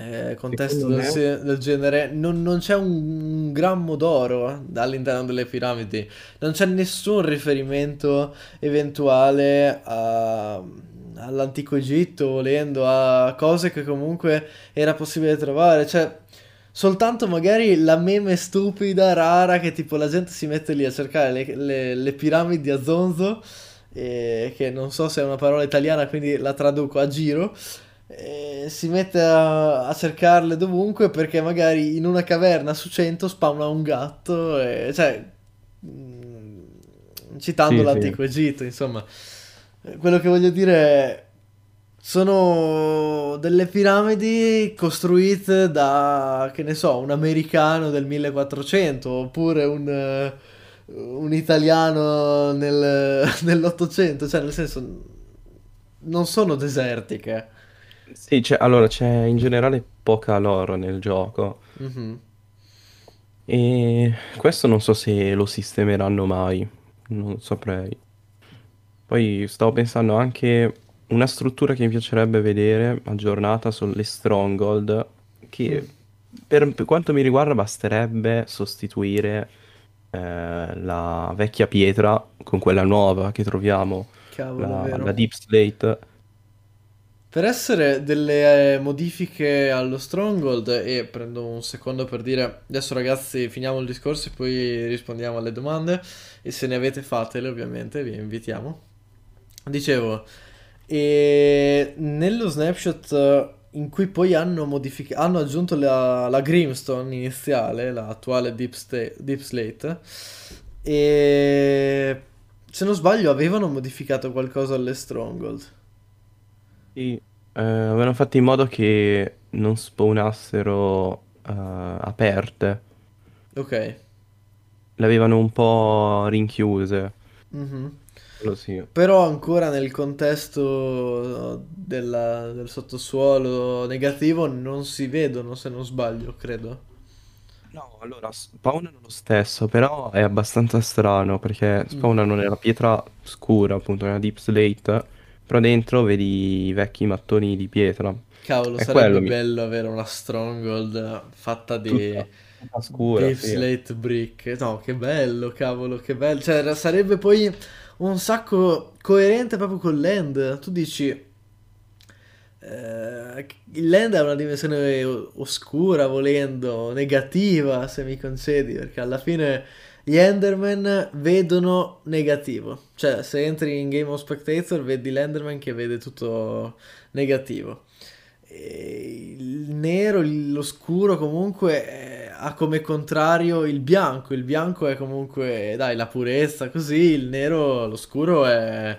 eh, contesto del, se- del genere, non, non c'è un grammo d'oro all'interno delle piramidi, non c'è nessun riferimento eventuale a, all'antico Egitto, volendo, a cose che comunque era possibile trovare, cioè soltanto magari la meme stupida, rara, che tipo la gente si mette lì a cercare le, le, le piramidi a zonzo, eh, che non so se è una parola italiana quindi la traduco a giro. E si mette a, a cercarle dovunque perché magari in una caverna su cento spawna un gatto e, cioè mh, citando sì, l'antico sì. Egitto, insomma, quello che voglio dire è, sono delle piramidi costruite da, che ne so, un americano del millequattrocento oppure un, un italiano nel, nell'ottocento, cioè nel senso non sono desertiche. Sì, cioè, allora c'è in generale poca lore nel gioco. Mm-hmm. E questo non so se lo sistemeranno mai, non saprei. Poi stavo pensando anche una struttura che mi piacerebbe vedere aggiornata sulle stronghold, che mm. per, per quanto mi riguarda basterebbe sostituire eh, la vecchia pietra con quella nuova che troviamo. Cavolo, la, la Deep Slate. Per essere delle eh, modifiche allo Stronghold, e prendo un secondo per dire, adesso ragazzi finiamo il discorso e poi rispondiamo alle domande, e se ne avete fatele ovviamente, vi invitiamo. Dicevo, e nello snapshot in cui poi hanno, hanno aggiunto la, la Grimstone iniziale, l'attuale Deep, Deep Slate, e se non sbaglio avevano modificato qualcosa alle Stronghold. Sì, eh, avevano fatto in modo che non spawnassero uh, aperte. Ok. Le avevano un po' rinchiuse. Mm-hmm. Sì. Però ancora nel contesto della, del sottosuolo negativo non si vedono, se non sbaglio, credo. No, allora spawnano lo stesso, però è abbastanza strano perché spawnano mm. nella pietra scura, appunto, nella deep slate. Però dentro vedi i vecchi mattoni di pietra. Cavolo, è sarebbe bello mi... avere una stronghold fatta di tutta scura, deep sì. slate brick. No, che bello, cavolo, che bello. Cioè, sarebbe poi un sacco coerente proprio con land. Tu dici, eh, il land ha una dimensione oscura, volendo, negativa, se mi concedi, perché alla fine gli Enderman vedono negativo, cioè se entri in Game of Spectator vedi l'Enderman che vede tutto negativo. E il nero, l'oscuro comunque è, ha come contrario il bianco, il bianco è comunque dai la purezza così, il nero, l'oscuro è,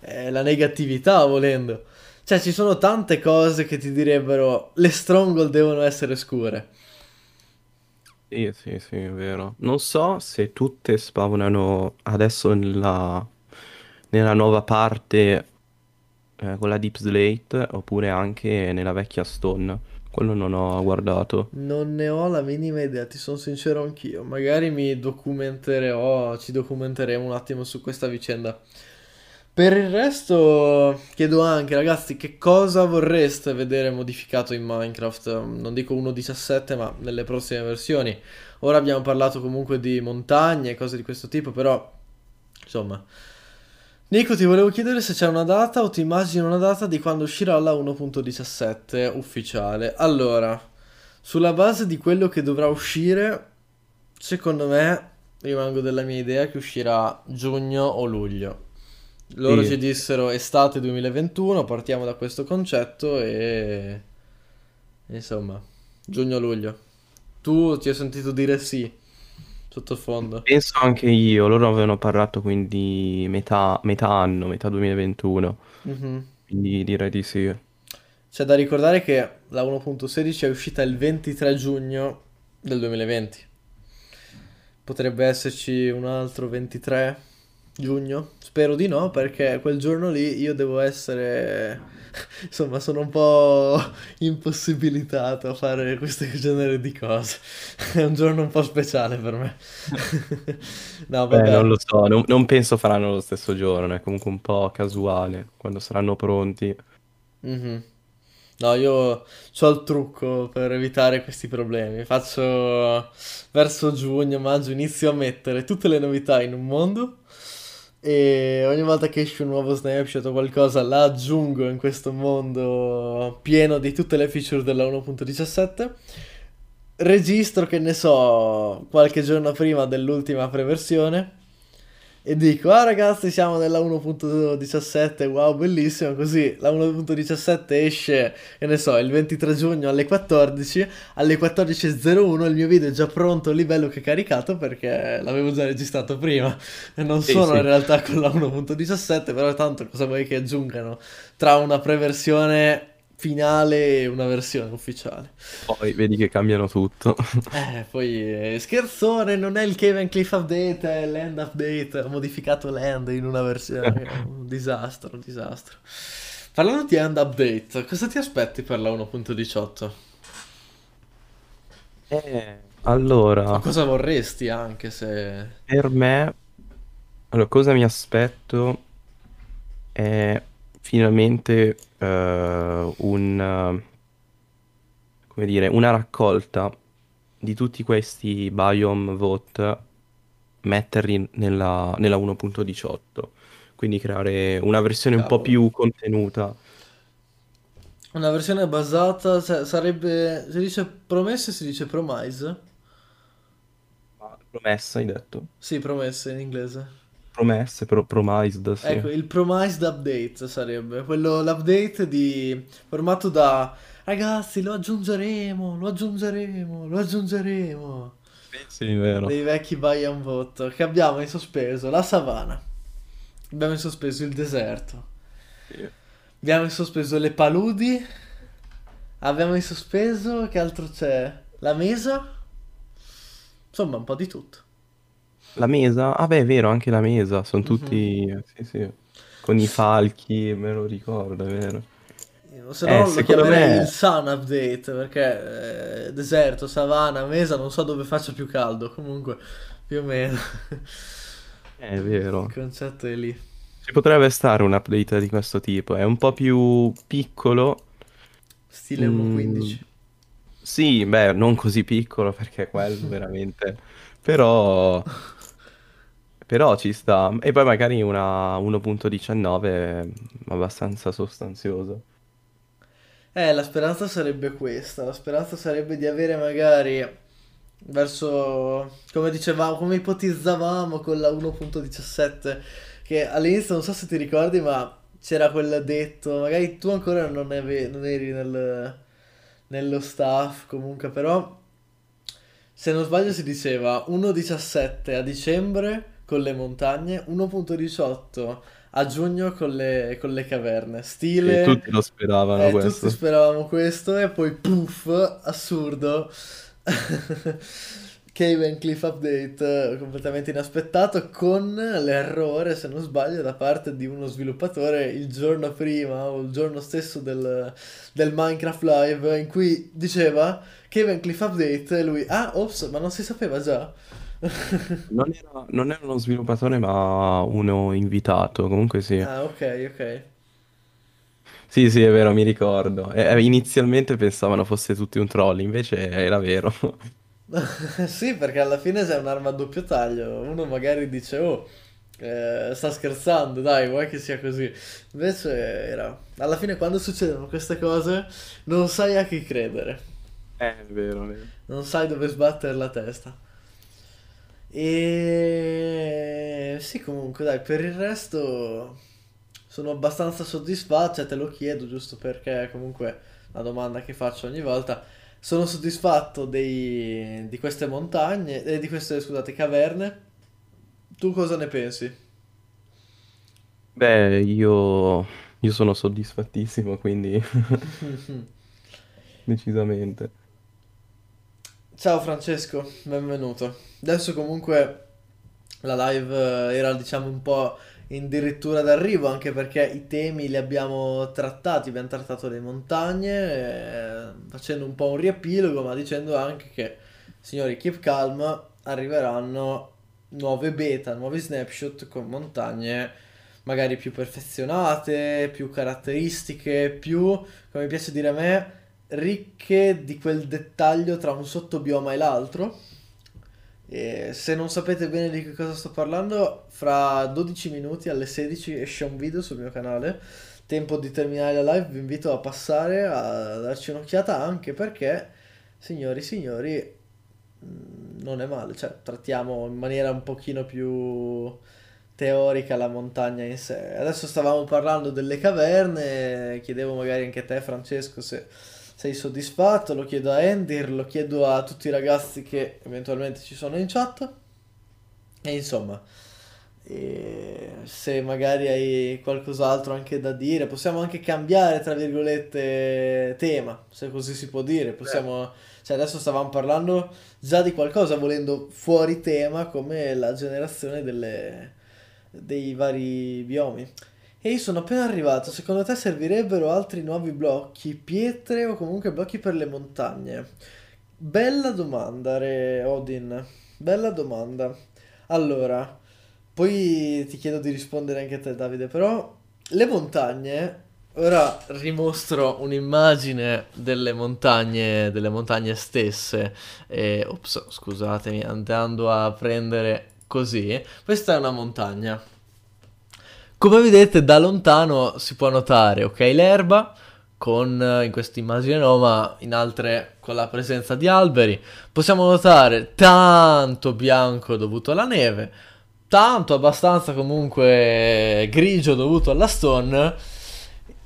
è la negatività volendo. Cioè ci sono tante cose che ti direbbero le stronghold devono essere scure. Sì, sì, sì, è vero. Non so se tutte spawnano adesso nella, nella nuova parte eh, con la Deep Slate oppure anche nella vecchia Stone. Quello non ho guardato. Non ne ho la minima idea, ti sono sincero anch'io. Magari mi documenterò, ci documenteremo un attimo su questa vicenda. Per il resto chiedo anche ragazzi che cosa vorreste vedere modificato in Minecraft, non dico uno punto diciassette ma nelle prossime versioni. Ora abbiamo parlato comunque di montagne e cose di questo tipo, però insomma. Nico, ti volevo chiedere se c'è una data o ti immagini una data di quando uscirà la uno punto diciassette ufficiale. Allora, sulla base di quello che dovrà uscire, secondo me rimango della mia idea che uscirà giugno o luglio. Loro sì. ci dissero estate duemilaventuno, partiamo da questo concetto e insomma, giugno-luglio. Tu ti ho sentito dire sì, sottofondo. Penso anche io, loro avevano parlato quindi metà, metà anno, metà duemilaventuno, mm-hmm. quindi direi di sì. C'è da ricordare che la uno punto sedici è uscita il ventitré giugno del duemilaventi. Potrebbe esserci un altro ventitré giugno? Spero di no, perché quel giorno lì io devo essere, insomma, sono un po' impossibilitato a fare questo genere di cose. È un giorno un po' speciale per me. No, vabbè. Beh, non lo so, non, non penso faranno lo stesso giorno, è comunque un po' casuale, quando saranno pronti. Mm-hmm. No, io c'ho il trucco per evitare questi problemi. Faccio verso giugno, maggio, inizio a mettere tutte le novità in un mondo. E ogni volta che esce un nuovo snapshot o qualcosa la aggiungo in questo mondo pieno di tutte le feature della uno punto diciassette. Registro, che ne so, qualche giorno prima dell'ultima preversione e dico ah ragazzi siamo nella uno punto diciassette, wow bellissimo. Così la uno punto diciassette esce, che ne so, il ventitré giugno alle quattordici, alle quattordici e zero uno il mio video è già pronto, livello che è caricato perché l'avevo già registrato prima e non sì, sono sì. in realtà con la uno punto diciassette, però tanto cosa vuoi che aggiungano tra una preversione finale e una versione ufficiale. Poi vedi che cambiano tutto. Eh, poi eh, scherzone, non è il Cliff update, è l'end update, ho modificato l'end in una versione, un disastro, un disastro. Parlando di end update, cosa ti aspetti per la uno punto diciotto? Eh, allora... O cosa vorresti anche se... Per me... Allora, cosa mi aspetto è... finalmente uh, un uh, come dire una raccolta di tutti questi biome vote, metterli nella, nella uno punto diciotto, quindi creare una versione Cavolo. un po' più contenuta. Una versione basata sarebbe... Si dice promesse, si dice promise. Ah, promessa hai detto? Sì, promesse in inglese. Promesse, però promised, sì. Ecco, il promised update sarebbe. Quello, l'update di... formato da... Ragazzi, lo aggiungeremo, lo aggiungeremo, lo aggiungeremo. Sì, è vero. Dei vecchi buy and vote. Che abbiamo in sospeso la savana. Abbiamo in sospeso il deserto. Sì. Abbiamo in sospeso le paludi. Abbiamo in sospeso, che altro c'è? La mesa. Insomma, un po' di tutto. La mesa? Ah beh, è vero, anche la mesa. Sono mm-hmm. tutti... Sì, sì. Con i falchi, me lo ricordo, è vero. Se no eh, lo chiamerei me... il sun update, perché eh, deserto, savana, mesa, non so dove faccia più caldo. Comunque, più o meno. È vero. Il concetto è lì. Ci potrebbe stare un update di questo tipo. È un po' più piccolo. Stile uno punto quindici. Mm, sì, beh, non così piccolo, perché quello veramente... Però... Però ci sta. E poi magari una uno punto diciannove abbastanza sostanziosa. Eh, la speranza sarebbe questa. La speranza sarebbe di avere magari verso, come dicevamo, come ipotizzavamo con la uno punto diciassette, che all'inizio, non so se ti ricordi, ma c'era quel detto, magari tu ancora non, ave- non eri nel, nello staff comunque, però se non sbaglio si diceva uno punto diciassette a dicembre con le montagne, uno punto diciotto a giugno con le, con le caverne, stile... E tutti lo speravano eh, questo. Tutti speravamo questo e poi puff, assurdo, Cave and Cliff update completamente inaspettato, con l'errore, se non sbaglio, da parte di uno sviluppatore il giorno prima o il giorno stesso del, del Minecraft Live, in cui diceva Cave and Cliff update e lui, ah, ops, ma non si sapeva già. Non era, non era uno sviluppatore, ma uno invitato, comunque sì. Ah, ok, ok. Sì, sì, è vero, mi ricordo. E, inizialmente pensavano fosse tutti un troll, invece era vero. Sì, perché alla fine c'è un'arma a doppio taglio. Uno magari dice, oh, eh, sta scherzando, dai, vuoi che sia così. Invece era... Alla fine quando succedono queste cose non sai a chi credere. Eh, è vero, è vero. Non sai dove sbattere la testa. E sì, comunque dai, per il resto sono abbastanza soddisfatto, cioè te lo chiedo giusto perché comunque è una domanda che faccio ogni volta. Sono soddisfatto dei... di queste montagne, eh, di queste, scusate, caverne. Tu cosa ne pensi? Beh, io, io sono soddisfattissimo, quindi decisamente. Ciao Francesco, benvenuto. Adesso comunque la live era, diciamo, un po' addirittura d'arrivo, anche perché i temi li abbiamo trattati, abbiamo trattato le montagne, eh, facendo un po' un riepilogo, ma dicendo anche che, signori, keep calm, arriveranno nuove beta, nuovi snapshot con montagne magari più perfezionate, più caratteristiche, più, come piace dire a me, ricche di quel dettaglio tra un sottobioma e l'altro. E se non sapete bene di che cosa sto parlando, fra dodici minuti alle sedici esce un video sul mio canale. Tempo di terminare la live, vi invito a passare a darci un'occhiata, anche perché, signori signori, non è male, cioè trattiamo in maniera un pochino più teorica la montagna in sé. Adesso stavamo parlando delle caverne, chiedevo magari anche a te Francesco se sei soddisfatto, lo chiedo a Endir, lo chiedo a tutti i ragazzi che eventualmente ci sono in chat. E insomma, e se magari hai qualcos'altro anche da dire, possiamo anche cambiare, tra virgolette, tema, se così si può dire. Possiamo, cioè adesso stavamo parlando già di qualcosa, volendo fuori tema, come la generazione delle, dei vari biomi. E io sono appena arrivato, secondo te servirebbero altri nuovi blocchi, pietre o comunque blocchi per le montagne? Bella domanda, Re Odin, bella domanda. Allora, poi ti chiedo di rispondere anche a te Davide, però le montagne, ora rimostro un'immagine delle montagne, delle montagne stesse, e, ops, scusatemi, andando a prendere così, questa è una montagna. Come vedete da lontano si può notare, ok, l'erba, con, in questa immagine no, ma in altre con la presenza di alberi. Possiamo notare tanto bianco dovuto alla neve, tanto abbastanza comunque grigio dovuto alla stone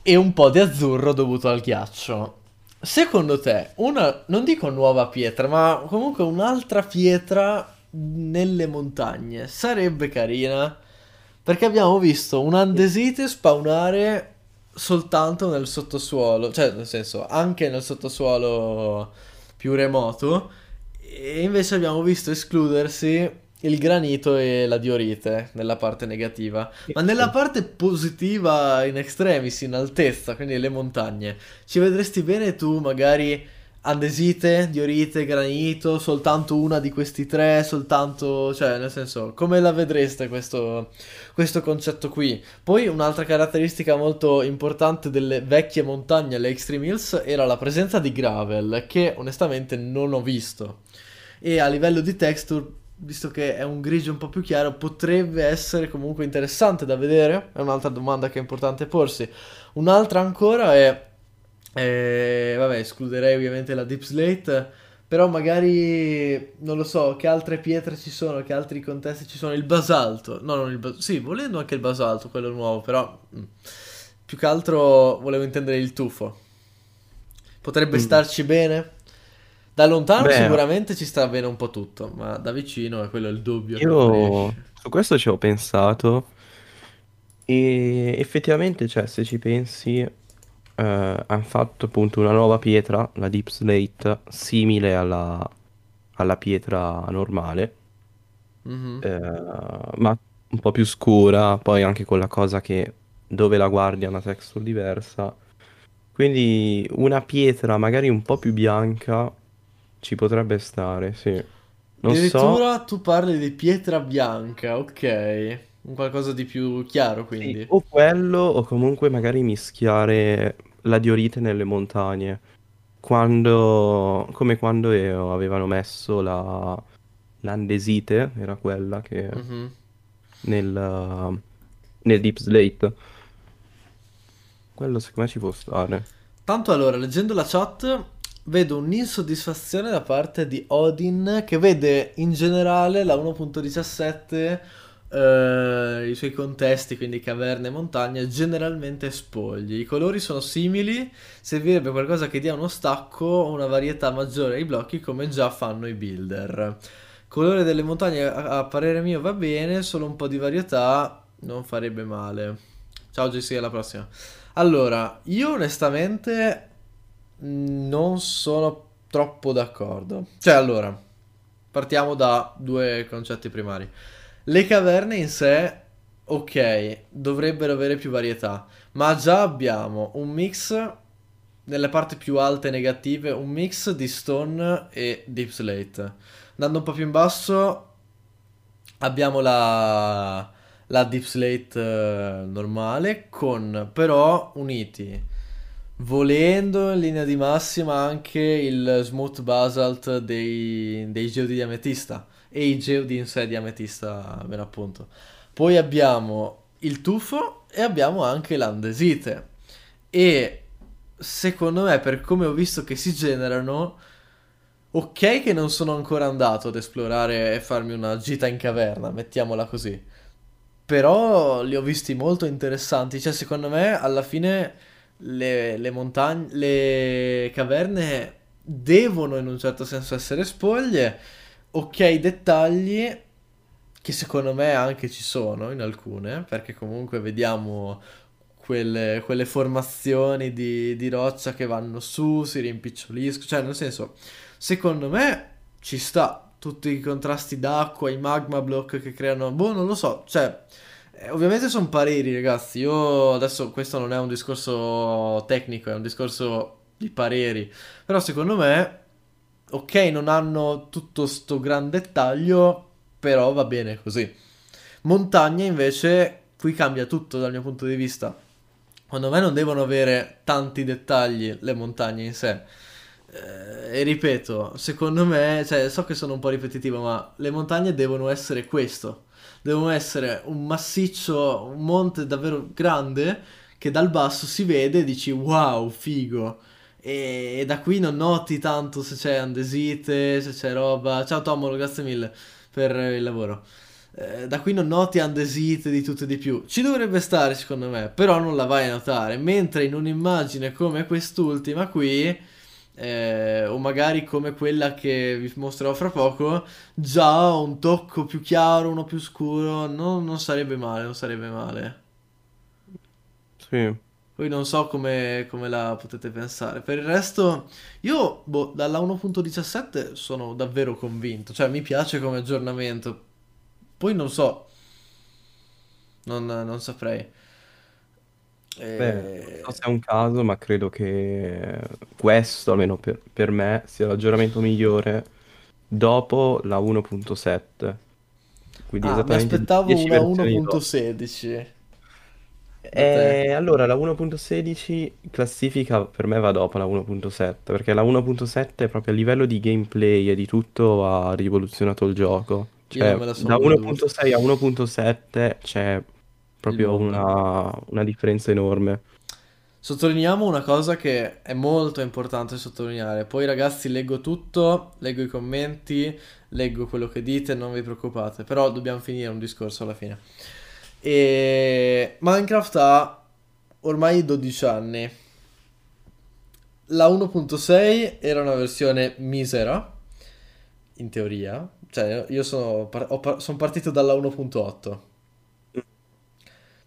e un po' di azzurro dovuto al ghiaccio. Secondo te, una, non dico nuova pietra, ma comunque un'altra pietra nelle montagne sarebbe carina? Perché abbiamo visto un andesite spawnare soltanto nel sottosuolo, cioè nel senso anche nel sottosuolo più remoto, e invece abbiamo visto escludersi il granito e la diorite nella parte negativa, ma nella parte positiva in extremis, in altezza, quindi le montagne, ci vedresti bene tu magari andesite, diorite, granito, soltanto una di questi tre, soltanto, cioè nel senso, come la vedreste questo, questo concetto qui? Poi un'altra caratteristica molto importante delle vecchie montagne, le Extreme Hills, era la presenza di gravel, che onestamente non ho visto, e a livello di texture, visto che è un grigio un po' più chiaro, potrebbe essere comunque interessante da vedere. È un'altra domanda che è importante porsi. Un'altra ancora è, Eh, vabbè, escluderei ovviamente la Deep Slate, però magari non lo so, che altre pietre ci sono, che altri contesti ci sono. Il basalto, no, non il basalto, sì, volendo anche il basalto, quello nuovo, però mh. più che altro volevo intendere il tufo. Potrebbe mm. starci bene? Da lontano Beh, sicuramente ci sta bene un po' tutto, ma da vicino è quello il dubbio. Io su questo ci ho pensato e effettivamente, cioè, se ci pensi, Uh, hanno fatto appunto una nuova pietra, la Deep Slate, simile alla, alla pietra normale, mm-hmm. uh, ma un po' più scura, poi anche con la cosa che dove la guardi ha una texture diversa, quindi una pietra magari un po' più bianca ci potrebbe stare, sì. Non addirittura so... tu parli di pietra bianca, ok. Un qualcosa di più chiaro, quindi sì, o quello, o comunque magari mischiare la diorite nelle montagne, quando, come quando io, avevano messo la l'andesite, era quella che mm-hmm. nel, nel Deep Slate. Quello secondo me ci può stare. Tanto allora, leggendo la chat, vedo un'insoddisfazione da parte di Odin, che vede in generale la uno punto diciassette... Uh, i suoi contesti, quindi caverne e montagne, generalmente spogli. I colori sono simili, servirebbe qualcosa che dia uno stacco o una varietà maggiore ai blocchi, come già fanno i builder. Colore delle montagne a, a parere mio va bene, solo un po' di varietà non farebbe male. Ciao J C, alla prossima. Allora, io onestamente non sono troppo d'accordo. Cioè, allora, partiamo da due concetti primari. Le caverne in sé, ok, dovrebbero avere più varietà, ma già abbiamo un mix, nelle parti più alte negative, un mix di stone e deep slate. Andando un po' più in basso abbiamo la, la deep slate normale, con però uniti, volendo in linea di massima, anche il smooth basalt dei, dei geodi di ametista. E i geodi in sé di ametista, ben appunto. Poi abbiamo il tufo e abbiamo anche l'andesite. E secondo me, per come ho visto che si generano, ok che non sono ancora andato ad esplorare e farmi una gita in caverna, mettiamola così, però li ho visti molto interessanti. Cioè, secondo me alla fine le, le montagne, le caverne devono in un certo senso essere spoglie. Ok, dettagli che secondo me anche ci sono in alcune, perché comunque vediamo quelle, quelle formazioni di, di roccia che vanno su, si rimpiccioliscono, cioè nel senso, secondo me ci sta, tutti i contrasti d'acqua, i magma block che creano, boh, non lo so, cioè eh, ovviamente sono pareri, ragazzi. Io adesso, questo non è un discorso tecnico, è un discorso di pareri, però secondo me ok, non hanno tutto sto gran dettaglio, però va bene così. Montagne invece, qui cambia tutto dal mio punto di vista. Secondo me non devono avere tanti dettagli le montagne in sé. Eh, e ripeto, secondo me, cioè, so che sono un po' ripetitivo, ma le montagne devono essere questo. Devono essere un massiccio, un monte davvero grande, che dal basso si vede e dici wow, figo. E, e da qui non noti tanto se c'è andesite, se c'è roba. Ciao Tomolo, grazie mille per il lavoro. Eh, da qui non noti andesite di tutto e di più. Ci dovrebbe stare secondo me, però non la vai a notare. Mentre in un'immagine come quest'ultima qui, Eh, o magari come quella che vi mostrerò fra poco, già un tocco più chiaro, uno più scuro, no, non sarebbe male, non sarebbe male. Sì. Poi non so come, come la potete pensare. Per il resto io boh, dalla uno punto diciassette sono davvero convinto, cioè mi piace come aggiornamento. Poi non so, non, non saprei. Beh, non so se è un caso, ma credo che questo, almeno per, per me, sia l'aggiornamento migliore dopo la uno punto sette. Quindi ah, mi aspettavo una uno punto sedici. Eh, allora, la uno punto sedici classifica per me va dopo la uno punto sette, perché la uno punto sette proprio a livello di gameplay e di tutto ha rivoluzionato il gioco. Cioè, da uno punto sei a uno punto sette c'è proprio una, una differenza enorme. Sottolineiamo una cosa che è molto importante sottolineare. Poi ragazzi, leggo tutto, leggo i commenti, leggo quello che dite, non vi preoccupate, però dobbiamo finire un discorso alla fine. E Minecraft ha ormai dodici anni. La uno punto sei era una versione misera, in teoria. Cioè io sono, sono partito dalla uno punto otto.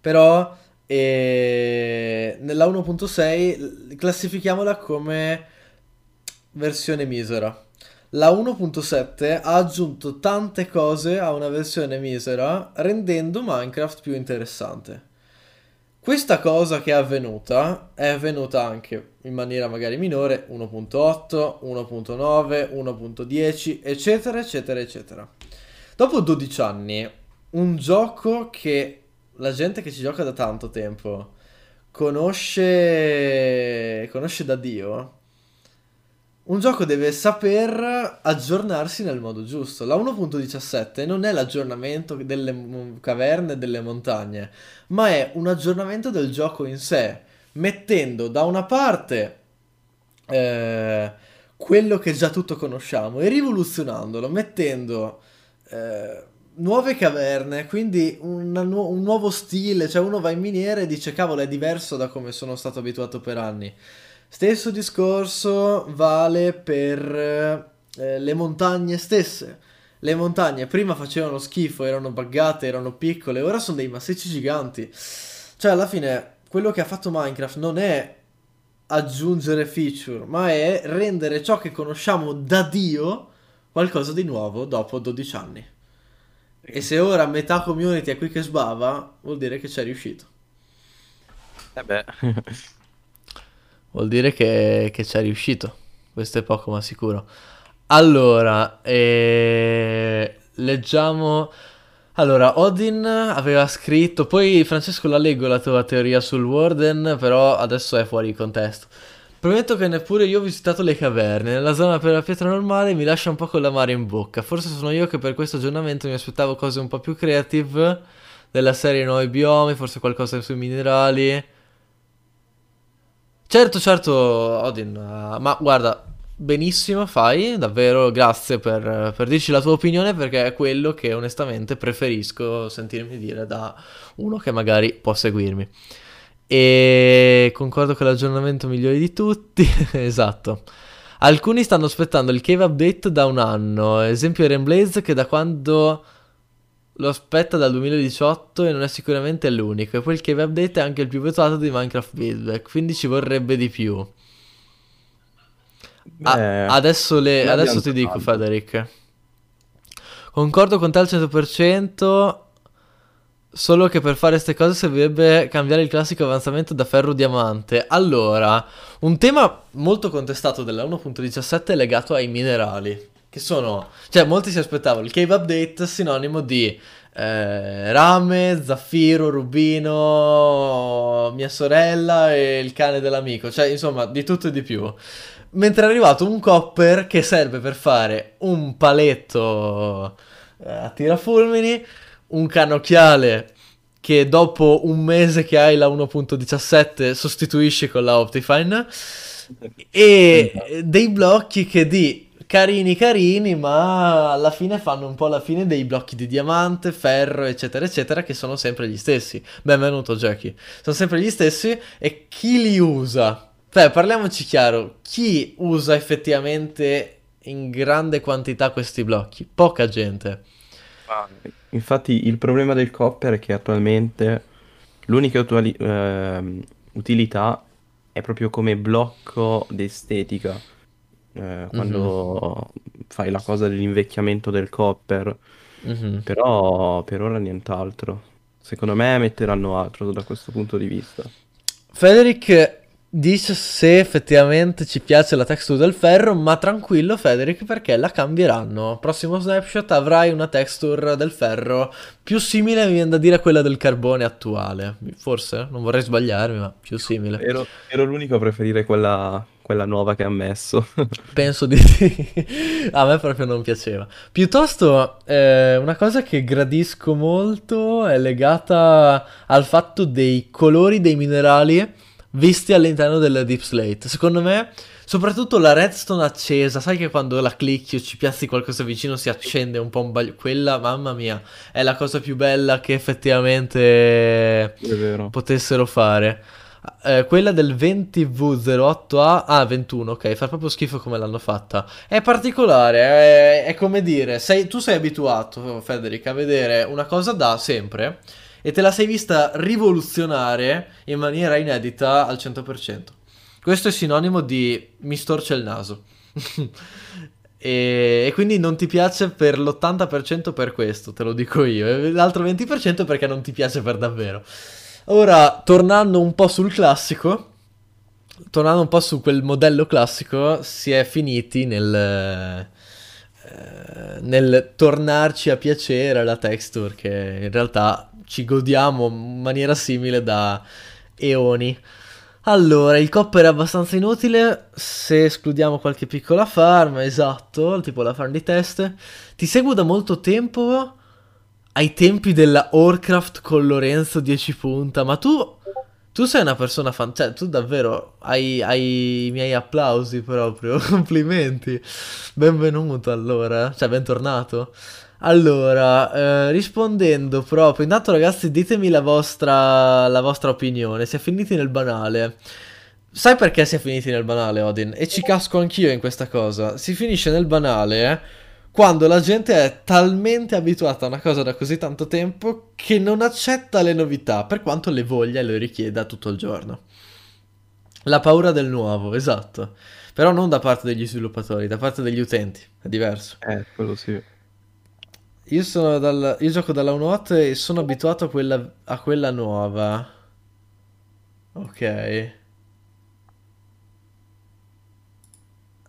Però eh, nella uno punto sei classifichiamola come versione misera. La uno punto sette ha aggiunto tante cose a una versione misera, rendendo Minecraft più interessante. Questa cosa che è avvenuta è avvenuta anche in maniera magari minore, uno punto otto, uno punto nove, uno punto dieci, eccetera, eccetera, eccetera. Dopo dodici anni, un gioco che la gente che ci gioca da tanto tempo conosce conosce da Dio, un gioco deve saper aggiornarsi nel modo giusto. La uno punto diciassette non è l'aggiornamento delle caverne e delle montagne, ma è un aggiornamento del gioco in sé, mettendo da una parte eh, quello che già tutto conosciamo e rivoluzionandolo, mettendo eh, nuove caverne, quindi una nu- un nuovo stile. Cioè uno va in miniera e dice cavolo, è diverso da come sono stato abituato per anni. Stesso discorso vale per eh, le montagne stesse. Le montagne prima facevano schifo, erano buggate, erano piccole, ora sono dei massicci giganti. Cioè alla fine quello che ha fatto Minecraft non è aggiungere feature, ma è rendere ciò che conosciamo da Dio qualcosa di nuovo dopo dodici anni. E se ora metà community è qui che sbava, vuol dire che c'è riuscito. Eh beh. Vuol dire che, che c'è riuscito. Questo è poco ma sicuro. Allora, eh, leggiamo. Allora, Odin aveva scritto. Poi Francesco, la leggo la tua teoria sul Warden, però adesso è fuori contesto. Prometto che neppure io ho visitato le caverne. Nella zona per la pietra normale mi lascia un po' con l'amaro in bocca. Forse sono io che per questo aggiornamento mi aspettavo cose un po' più creative, della serie nuovi biomi, forse qualcosa sui minerali. Certo, certo, Odin, uh, ma guarda, benissimo fai, davvero grazie per, per dirci la tua opinione, perché è quello che onestamente preferisco sentirmi dire da uno che magari può seguirmi. E concordo che l'aggiornamento migliore di tutti. Esatto. Alcuni stanno aspettando il cave update da un anno. Esempio Renblaze, che da quando lo aspetta dal duemiladiciotto e non è sicuramente l'unico. E poi il cave update è anche il più votato di Minecraft Buildback, quindi ci vorrebbe di più. Beh, ah, adesso, le, adesso ti dico, Federic, concordo con te al cento per cento. Solo che per fare queste cose servirebbe cambiare il classico avanzamento da ferro diamante. Allora, un tema molto contestato della uno punto diciassette è legato ai minerali, che sono, cioè molti si aspettavano il cave update sinonimo di eh, rame, zaffiro, rubino, mia sorella e il cane dell'amico. Cioè insomma di tutto e di più. Mentre è arrivato un copper che serve per fare un paletto eh, a tirafulmini, un cannocchiale che dopo un mese che hai la uno punto diciassette sostituisci con la Optifine, e dei blocchi che di carini carini ma alla fine fanno un po' la fine dei blocchi di diamante, ferro eccetera eccetera, che sono sempre gli stessi. Benvenuto Jackie, sono sempre gli stessi. E chi li usa? Beh, parliamoci chiaro, chi usa effettivamente in grande quantità questi blocchi? Poca gente. Infatti il problema del copper è che attualmente l'unica utuali- eh, utilità è proprio come blocco d'estetica, eh, quando mm-hmm. fai la cosa dell'invecchiamento del copper, mm-hmm. però per ora nient'altro. Secondo me metteranno altro da questo punto di vista. Federic dice se effettivamente ci piace la texture del ferro, ma tranquillo Federic, perché la cambieranno. Prossimo snapshot avrai una texture del ferro più simile, mi viene da dire, a quella del carbone attuale. Forse, non vorrei sbagliarmi, ma più simile. Ero, ero l'unico a preferire quella, quella nuova che ha messo. Penso di sì. A me proprio non piaceva. Piuttosto eh, una cosa che gradisco molto è legata al fatto dei colori dei minerali visti all'interno della Deep Slate. Secondo me, soprattutto la redstone accesa, sai che quando la clicchi o ci piazzi qualcosa vicino si accende un po' un baglio. Quella, mamma mia, è la cosa più bella che effettivamente potessero fare. Eh, quella del venti V zero otto A, ah ventuno, ok, fa proprio schifo come l'hanno fatta. È particolare, è, è come dire, sei, tu sei abituato, Federica, a vedere una cosa da sempre e te la sei vista rivoluzionare in maniera inedita al cento per cento. Questo è sinonimo di mi storce il naso. e, e quindi non ti piace per l'ottanta per cento per questo, te lo dico io. E l'altro venti per cento perché non ti piace per davvero. Ora, tornando un po' sul classico, tornando un po' su quel modello classico, si è finiti nel... nel tornarci a piacere la texture che in realtà ci godiamo in maniera simile da eoni. Allora, il copper è abbastanza inutile se escludiamo qualche piccola farm, esatto, tipo la farm di test. Ti seguo da molto tempo, ai tempi della Warcraft con Lorenzo dieci punta, ma tu tu sei una persona fan, cioè tu davvero hai, hai i miei applausi proprio, complimenti, benvenuto allora, cioè bentornato. Allora, eh, rispondendo proprio, intanto ragazzi ditemi la vostra, la vostra opinione, si è finiti nel banale. Sai perché si è finiti nel banale, Odin? E ci casco anch'io in questa cosa. Si finisce nel banale eh, quando la gente è talmente abituata a una cosa da così tanto tempo che non accetta le novità, per quanto le voglia e le richieda tutto il giorno. La paura del nuovo, esatto. Però non da parte degli sviluppatori, da parte degli utenti, è diverso. Eh, quello sì. Io sono dal... Io gioco dalla uno punto otto e sono abituato a quella... a quella nuova. Ok.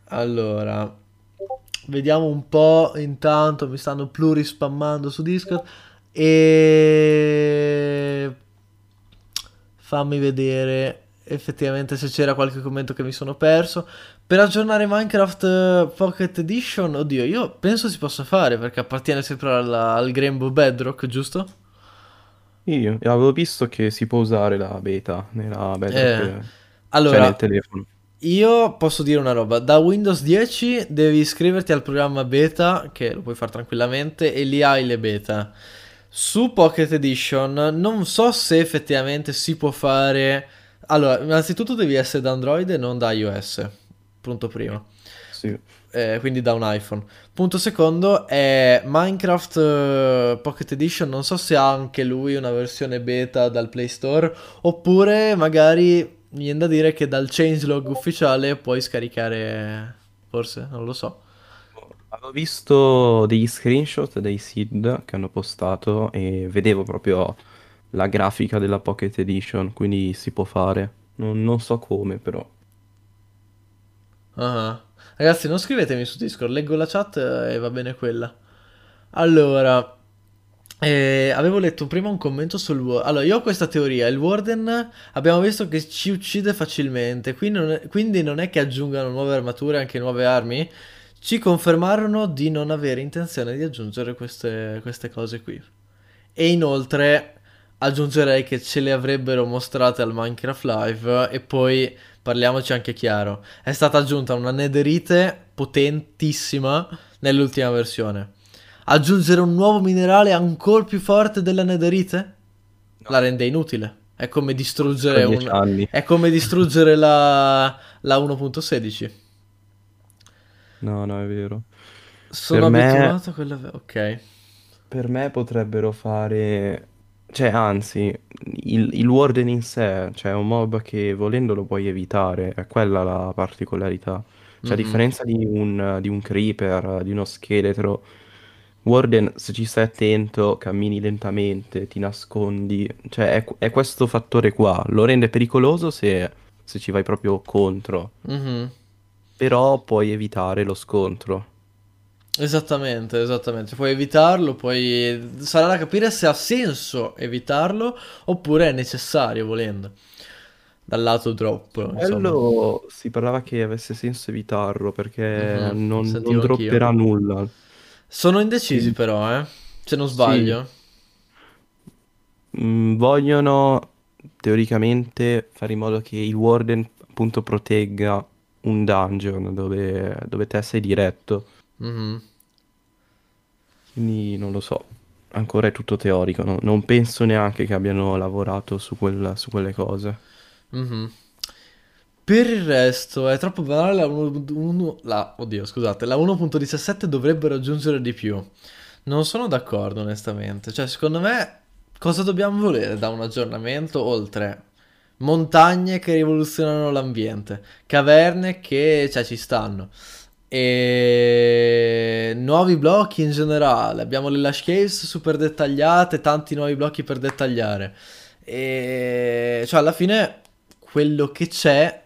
Allora, vediamo un po'. Intanto mi stanno plurispammando su Discord. E fammi vedere effettivamente se c'era qualche commento che mi sono perso. Per aggiornare Minecraft Pocket Edition, oddio, io penso si possa fare perché appartiene sempre alla, al Rainbow Bedrock, giusto? Io avevo visto che si può usare la beta nella Bedrock, eh, allora, cioè nel telefono. Io posso dire una roba, da Windows dieci devi iscriverti al programma beta, che lo puoi fare tranquillamente, e lì hai le beta. Su Pocket Edition non so se effettivamente si può fare. Allora, innanzitutto devi essere da Android e non da iOS, punto primo. Sì. Eh, quindi da un iPhone. Punto secondo è Minecraft eh, Pocket Edition, non so se ha anche lui una versione beta dal Play Store, oppure magari mi viene da dire che dal changelog ufficiale puoi scaricare, forse, non lo so. Avevo visto degli screenshot dei seed che hanno postato e vedevo proprio la grafica della Pocket Edition, quindi si può fare. Non, non so come, però. Uh-huh. Ragazzi, non scrivetemi su Discord, leggo la chat e va bene quella. Allora, eh, avevo letto prima un commento sul Warden. Allora, io ho questa teoria. Il Warden abbiamo visto che ci uccide facilmente, quindi non è, quindi non è che aggiungano nuove armature, anche nuove armi. Ci confermarono di non avere intenzione di aggiungere queste, queste cose qui. E inoltre aggiungerei che ce le avrebbero mostrate al Minecraft Live. E poi, parliamoci anche chiaro, è stata aggiunta una netherite potentissima nell'ultima versione. Aggiungere un nuovo minerale ancora più forte della netherite? No. La rende inutile. È come distruggere un... è come distruggere la, la uno punto sedici. No, no, è vero. Sono per abituato me... a quella... Ok. Per me potrebbero fare... Cioè, anzi, il, il warden in sé, cioè un mob che volendolo puoi evitare, è quella la particolarità. Cioè, mm-hmm. a differenza di un, di un creeper, di uno scheletro, warden, se ci stai attento, cammini lentamente, ti nascondi. Cioè, è, è questo fattore qua. Lo rende pericoloso se, se ci vai proprio contro. Mm-hmm. Però puoi evitare lo scontro. Esattamente, esattamente. Puoi evitarlo, poi sarà da capire se ha senso evitarlo oppure è necessario, volendo. Dal lato drop. Bello, insomma. Si parlava che avesse senso evitarlo perché uh-huh. non, non dropperà anch'io. Nulla. Sono indecisi sì. però, eh. Se non sbaglio. Sì. Mm, vogliono teoricamente fare in modo che il warden appunto protegga un dungeon dove, dove te sei diretto. Mm-hmm. Quindi non lo so, ancora è tutto teorico, no? Non penso neanche che abbiano lavorato su, quella, su quelle cose. Mm-hmm. Per il resto è troppo banale la, uno, uno, la, oddio, scusate, la uno punto diciassette dovrebbero aggiungere di più. Non sono d'accordo onestamente. Cioè secondo me cosa dobbiamo volere da un aggiornamento oltre montagne che rivoluzionano l'ambiente, caverne che cioè, ci stanno, e nuovi blocchi in generale. Abbiamo le Lush Caves super dettagliate, tanti nuovi blocchi per dettagliare. E cioè alla fine quello che c'è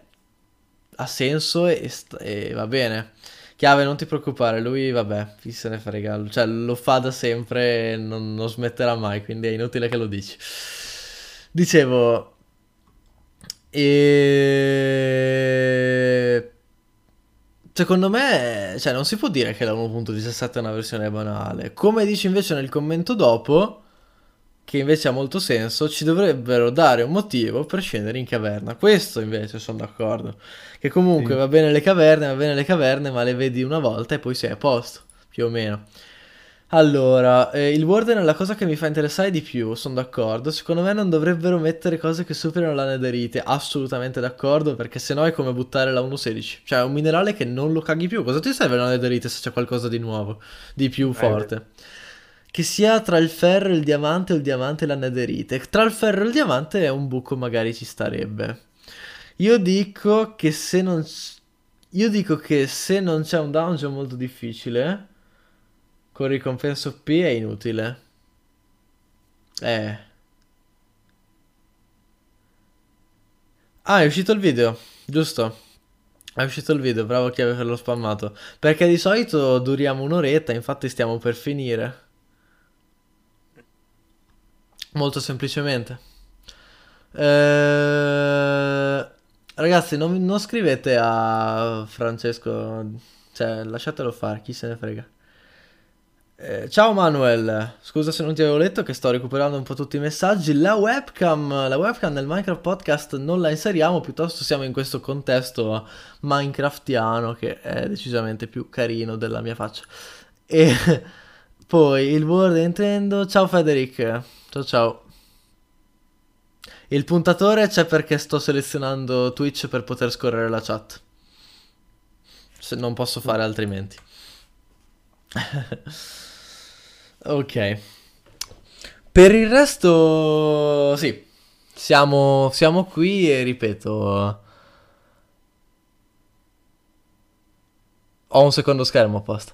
ha senso e, st- e va bene. Chiave, non ti preoccupare, lui vabbè, chi se ne frega, cioè lo fa da sempre e non, non smetterà mai, quindi è inutile che lo dici. Dicevo, e... secondo me, cioè, non si può dire che la uno punto diciassette è una versione banale. Come dici invece nel commento dopo, che invece ha molto senso, ci dovrebbero dare un motivo per scendere in caverna. Questo invece sono d'accordo. Che comunque sì. va bene le caverne, va bene le caverne, ma le vedi una volta e poi sei a posto, più o meno. Allora, eh, il warden è la cosa che mi fa interessare di più, sono d'accordo. Secondo me non dovrebbero mettere cose che superano la netherite, assolutamente d'accordo, perché sennò è come buttare la uno punto sedici. Cioè è un minerale che non lo caghi più, cosa ti serve la netherite se c'è qualcosa di nuovo, di più forte? Eh, che sia tra il ferro e il diamante o il diamante e la netherite. Tra il ferro e il diamante è un buco, magari ci starebbe. Io dico che se non... Io dico che se non c'è un dungeon molto difficile... con ricompensa O P è inutile. Eh. Ah, è uscito il video, giusto? È uscito il video, bravo Chiave per lo spammato. Perché di solito duriamo un'oretta, infatti stiamo per finire. Molto semplicemente. Eh... Ragazzi, non, non scrivete a Francesco, cioè lasciatelo fare, chi se ne frega. Eh, ciao Manuel, scusa se non ti avevo letto che sto recuperando un po' tutti i messaggi. La webcam, la webcam nel Minecraft Podcast non la inseriamo, piuttosto siamo in questo contesto minecraftiano che è decisamente più carino della mia faccia. E poi il board Nintendo, ciao Federic, ciao ciao. Il puntatore c'è perché sto selezionando Twitch per poter scorrere la chat, se non posso fare altrimenti. Ok, per il resto sì, siamo, siamo qui e ripeto, ho un secondo schermo apposta.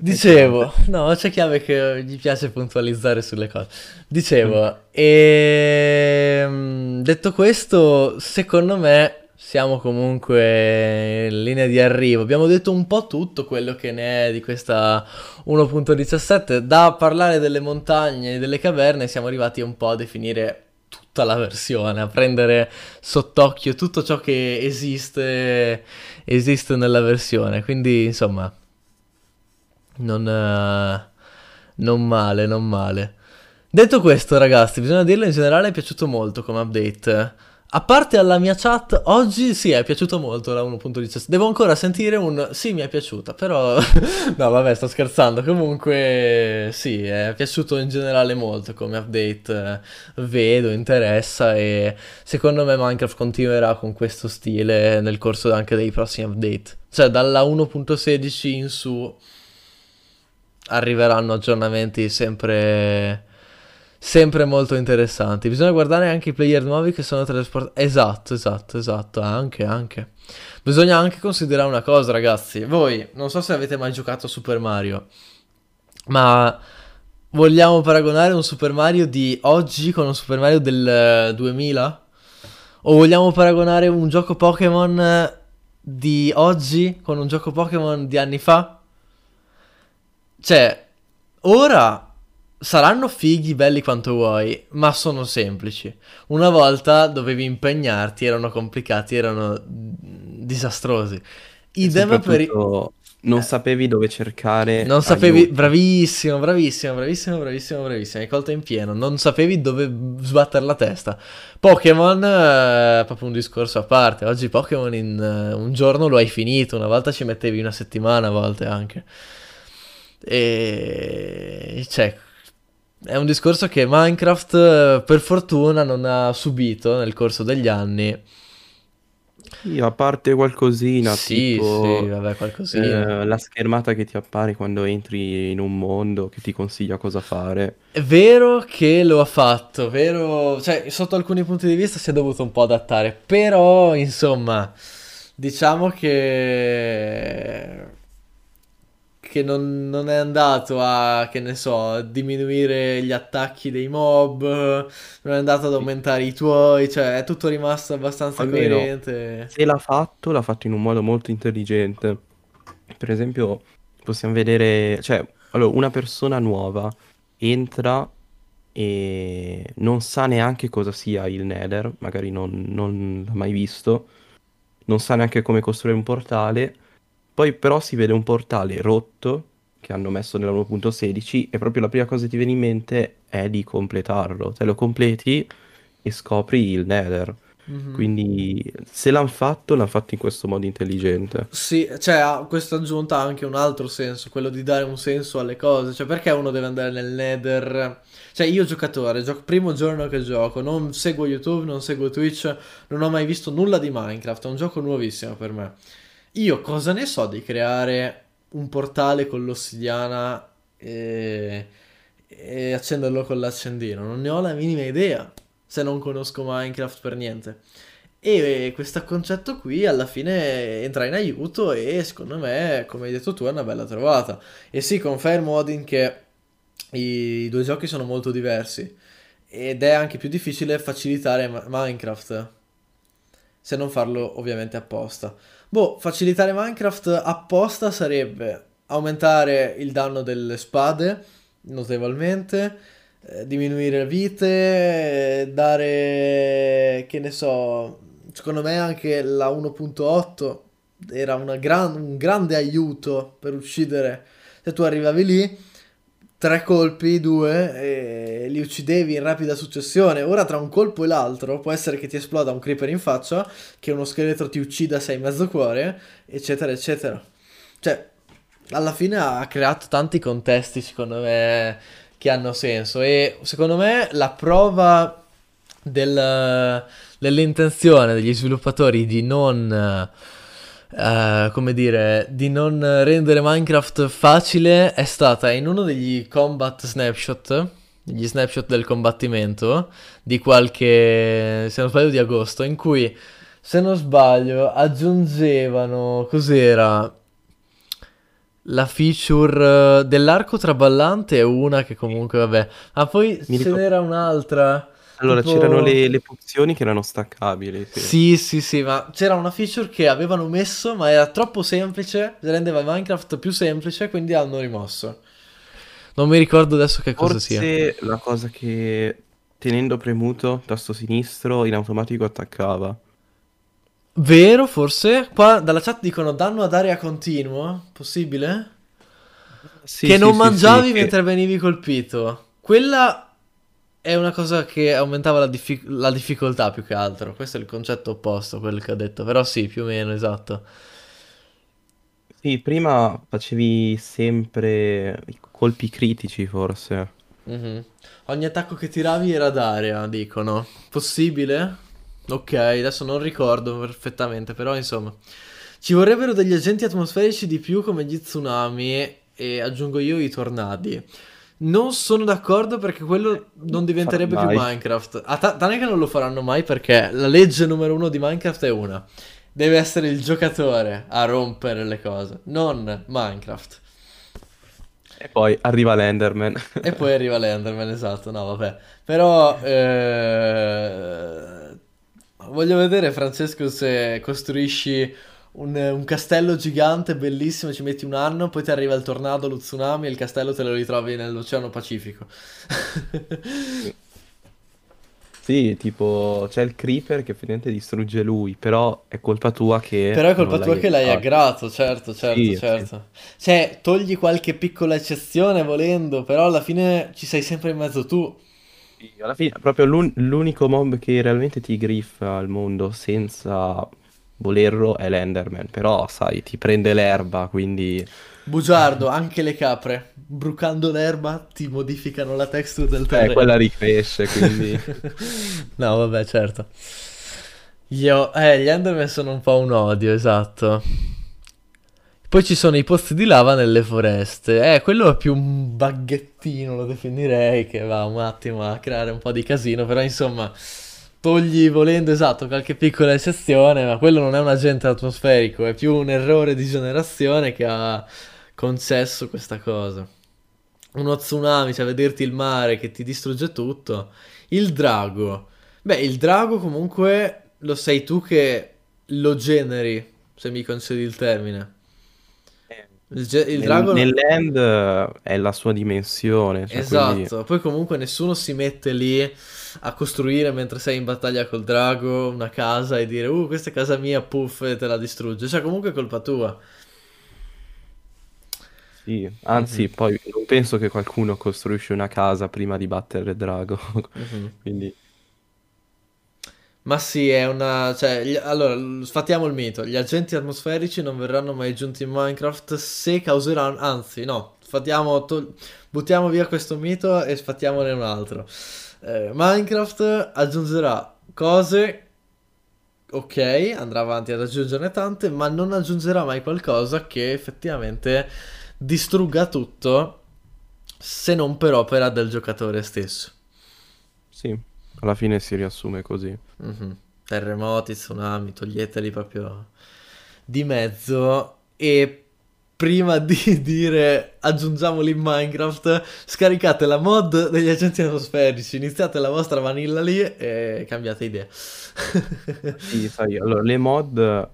Dicevo, no, c'è Chiave che gli piace puntualizzare sulle cose. Dicevo, e... detto questo, secondo me siamo comunque in linea di arrivo. Abbiamo detto un po' tutto quello che ne è di questa uno punto diciassette. Da parlare delle montagne e delle caverne siamo arrivati un po' a definire tutta la versione, a prendere sott'occhio tutto ciò che esiste esiste nella versione. Quindi insomma non, non male, non male. Detto questo, ragazzi, bisogna dirlo, in generale è piaciuto molto come update. A parte alla mia chat, oggi sì, è piaciuto molto la uno punto diciassette. Devo ancora sentire un sì, mi è piaciuta, però... no, vabbè, sto scherzando. Comunque sì, è piaciuto in generale molto come update. Vedo, interessa e secondo me Minecraft continuerà con questo stile nel corso anche dei prossimi update. Cioè, dalla uno punto sedici in su arriveranno aggiornamenti sempre... sempre molto interessanti. Bisogna guardare anche i player nuovi che sono telesportati. Esatto, esatto, esatto. Anche, anche. Bisogna anche considerare una cosa, ragazzi. Voi, non so se avete mai giocato a Super Mario, ma vogliamo paragonare un Super Mario di oggi con un Super Mario del duemila? O vogliamo paragonare un gioco Pokémon di oggi con un gioco Pokémon di anni fa? Cioè, ora... saranno fighi, belli quanto vuoi, ma sono semplici. Una volta dovevi impegnarti, erano complicati, erano disastrosi. Idem per i... non eh. sapevi dove cercare. Non sapevi, aiuto. bravissimo, bravissimo, bravissimo, bravissimo, bravissimo. Hai colto in pieno. Non sapevi dove sbattere la testa. Pokémon è eh, proprio un discorso a parte. Oggi Pokémon in eh, un giorno lo hai finito, una volta ci mettevi una settimana, a volte anche. E cioè, è un discorso che Minecraft per fortuna non ha subito nel corso degli anni. Io, a parte qualcosina, sì, tipo, sì, vabbè, qualcosina. Eh, la schermata che ti appare quando entri in un mondo che ti consiglia cosa fare. È vero che lo ha fatto, vero, cioè sotto alcuni punti di vista si è dovuto un po' adattare, però insomma, diciamo che... che non, non è andato a, che ne so, diminuire gli attacchi dei mob, non è andato ad aumentare i tuoi, cioè è tutto rimasto abbastanza almeno coerente. Se l'ha fatto, l'ha fatto in un modo molto intelligente. Per esempio, possiamo vedere, cioè, allora, una persona nuova entra e non sa neanche cosa sia il Nether, magari non, non l'ha mai visto, non sa neanche come costruire un portale. Poi però si vede un portale rotto che hanno messo nella uno punto sedici e proprio la prima cosa che ti viene in mente è di completarlo. Te lo completi e scopri il Nether. Mm-hmm. Quindi se l'hanno fatto, l'hanno fatto in questo modo intelligente. Sì, cioè a questa aggiunta ha anche un altro senso, quello di dare un senso alle cose. Cioè, perché uno deve andare nel Nether? Cioè, io giocatore, gioco, primo giorno che gioco, non seguo YouTube, non seguo Twitch, non ho mai visto nulla di Minecraft, è un gioco nuovissimo per me. Io cosa ne so di creare un portale con l'ossidiana e... e accenderlo con l'accendino? Non ne ho la minima idea, se non conosco Minecraft per niente. E questo concetto qui alla fine entra in aiuto e secondo me, come hai detto tu, è una bella trovata. E sì, confermo Odin che i due giochi sono molto diversi ed è anche più difficile facilitare Minecraft, se non farlo ovviamente apposta. Boh, facilitare Minecraft apposta sarebbe aumentare il danno delle spade notevolmente, eh, diminuire le vite, dare, che ne so, secondo me anche la uno punto otto era una gran, un grande aiuto per uccidere. Se tu arrivavi lì, tre colpi, due, e li uccidevi in rapida successione. Ora tra un colpo e l'altro può essere che ti esploda un creeper in faccia, che uno scheletro ti uccida se hai mezzo cuore, eccetera eccetera. Cioè, alla fine ha creato tanti contesti secondo me che hanno senso. E secondo me la prova del, dell'intenzione degli sviluppatori di non... Uh, come dire, di non rendere Minecraft facile è stata in uno degli combat snapshot, gli snapshot del combattimento di qualche, se non sbaglio di agosto, in cui, se non sbaglio, aggiungevano, cos'era, la feature dell'arco traballante è una che comunque vabbè, ma poi ce n'era un'altra. Allora, tipo... c'erano le, le pozioni che erano staccabili. Sì. sì, sì, sì, ma c'era una feature che avevano messo, ma era troppo semplice, rendeva Minecraft più semplice, quindi l'hanno rimosso. Non mi ricordo adesso che Forse cosa sia. Forse la cosa che, tenendo premuto tasto sinistro, in automatico attaccava. Vero, forse? Qua dalla chat dicono danno ad area continuo, possibile? Sì, che sì, non sì, mangiavi sì, mentre che... venivi colpito. Quella... è una cosa che aumentava la, diffi la difficoltà più che altro. Questo è il concetto opposto a quello che ho detto, però sì, più o meno, esatto. Sì, prima facevi sempre colpi critici, forse. Mm-hmm. Ogni attacco che tiravi era d'area, dicono. Possibile? Ok, adesso non ricordo perfettamente, però insomma. Ci vorrebbero degli agenti atmosferici di più come gli tsunami e aggiungo io i tornadi. Non sono d'accordo perché quello non diventerebbe Farò più mai. Minecraft. Ah, tant'è che non lo faranno mai perché la legge numero uno di Minecraft è una. Deve essere il giocatore a rompere le cose, non Minecraft. E poi arriva l'Enderman. E poi arriva l'Enderman, esatto, no vabbè. Però eh... voglio vedere, Francesco, se costruisci un, un castello gigante, bellissimo, ci metti un anno, poi ti arriva il tornado, lo tsunami e il castello te lo ritrovi nell'Oceano Pacifico. Sì, tipo c'è il creeper che effettivamente distrugge lui, però è colpa tua che... Però è colpa tua che l'hai aggrato, certo, certo, sì, certo. Sì. Cioè, togli qualche piccola eccezione volendo, però alla fine ci sei sempre in mezzo tu. Sì, alla fine è proprio l'unico mob che realmente ti griffa al mondo senza volerlo è l'Enderman, però sai, ti prende l'erba, quindi... Bugiardo, anche le capre, brucando l'erba, ti modificano la texture del terreno. Eh, quella ricresce, quindi... No, vabbè, certo. Io... Eh, gli Enderman sono un po' un odio, esatto. Poi ci sono i pozzi di lava nelle foreste. Eh, quello è più un baghettino, lo definirei, che va un attimo a creare un po' di casino, però insomma... Togli volendo, esatto, qualche piccola eccezione, ma quello non è un agente atmosferico, è più un errore di generazione che ha... concesso questa cosa. Uno tsunami, cioè vederti il mare che ti distrugge tutto. Il drago, beh, il drago comunque lo sei tu che lo generi, se mi concedi il termine. Il, il drago nel, non... nell'end è la sua dimensione, cioè esatto, quindi... Poi comunque nessuno si mette lì a costruire mentre sei in battaglia col drago una casa e dire uh questa è casa mia, puff, e te la distrugge, cioè comunque è colpa tua. Sì, anzi, mm-hmm. Poi non penso che qualcuno costruisce una casa prima di battere il drago. Mm-hmm. Quindi... Ma sì, è una... Cioè, gli... Allora, sfattiamo il mito. Gli agenti atmosferici non verranno mai aggiunti in Minecraft se causeranno... Anzi, no, sfattiamo... To... Buttiamo via questo mito e sfattiamone un altro. Eh, Minecraft aggiungerà cose... Ok, andrà avanti ad aggiungerne tante, ma non aggiungerà mai qualcosa che effettivamente... distrugga tutto, se non per opera del giocatore stesso. Sì, alla fine si riassume così. Mm-hmm. Terremoti, tsunami, toglieteli proprio di mezzo e prima di dire aggiungiamoli in Minecraft, scaricate la mod degli agenti atmosferici, iniziate la vostra vanilla lì e cambiate idea. Sì, sai, allora le mod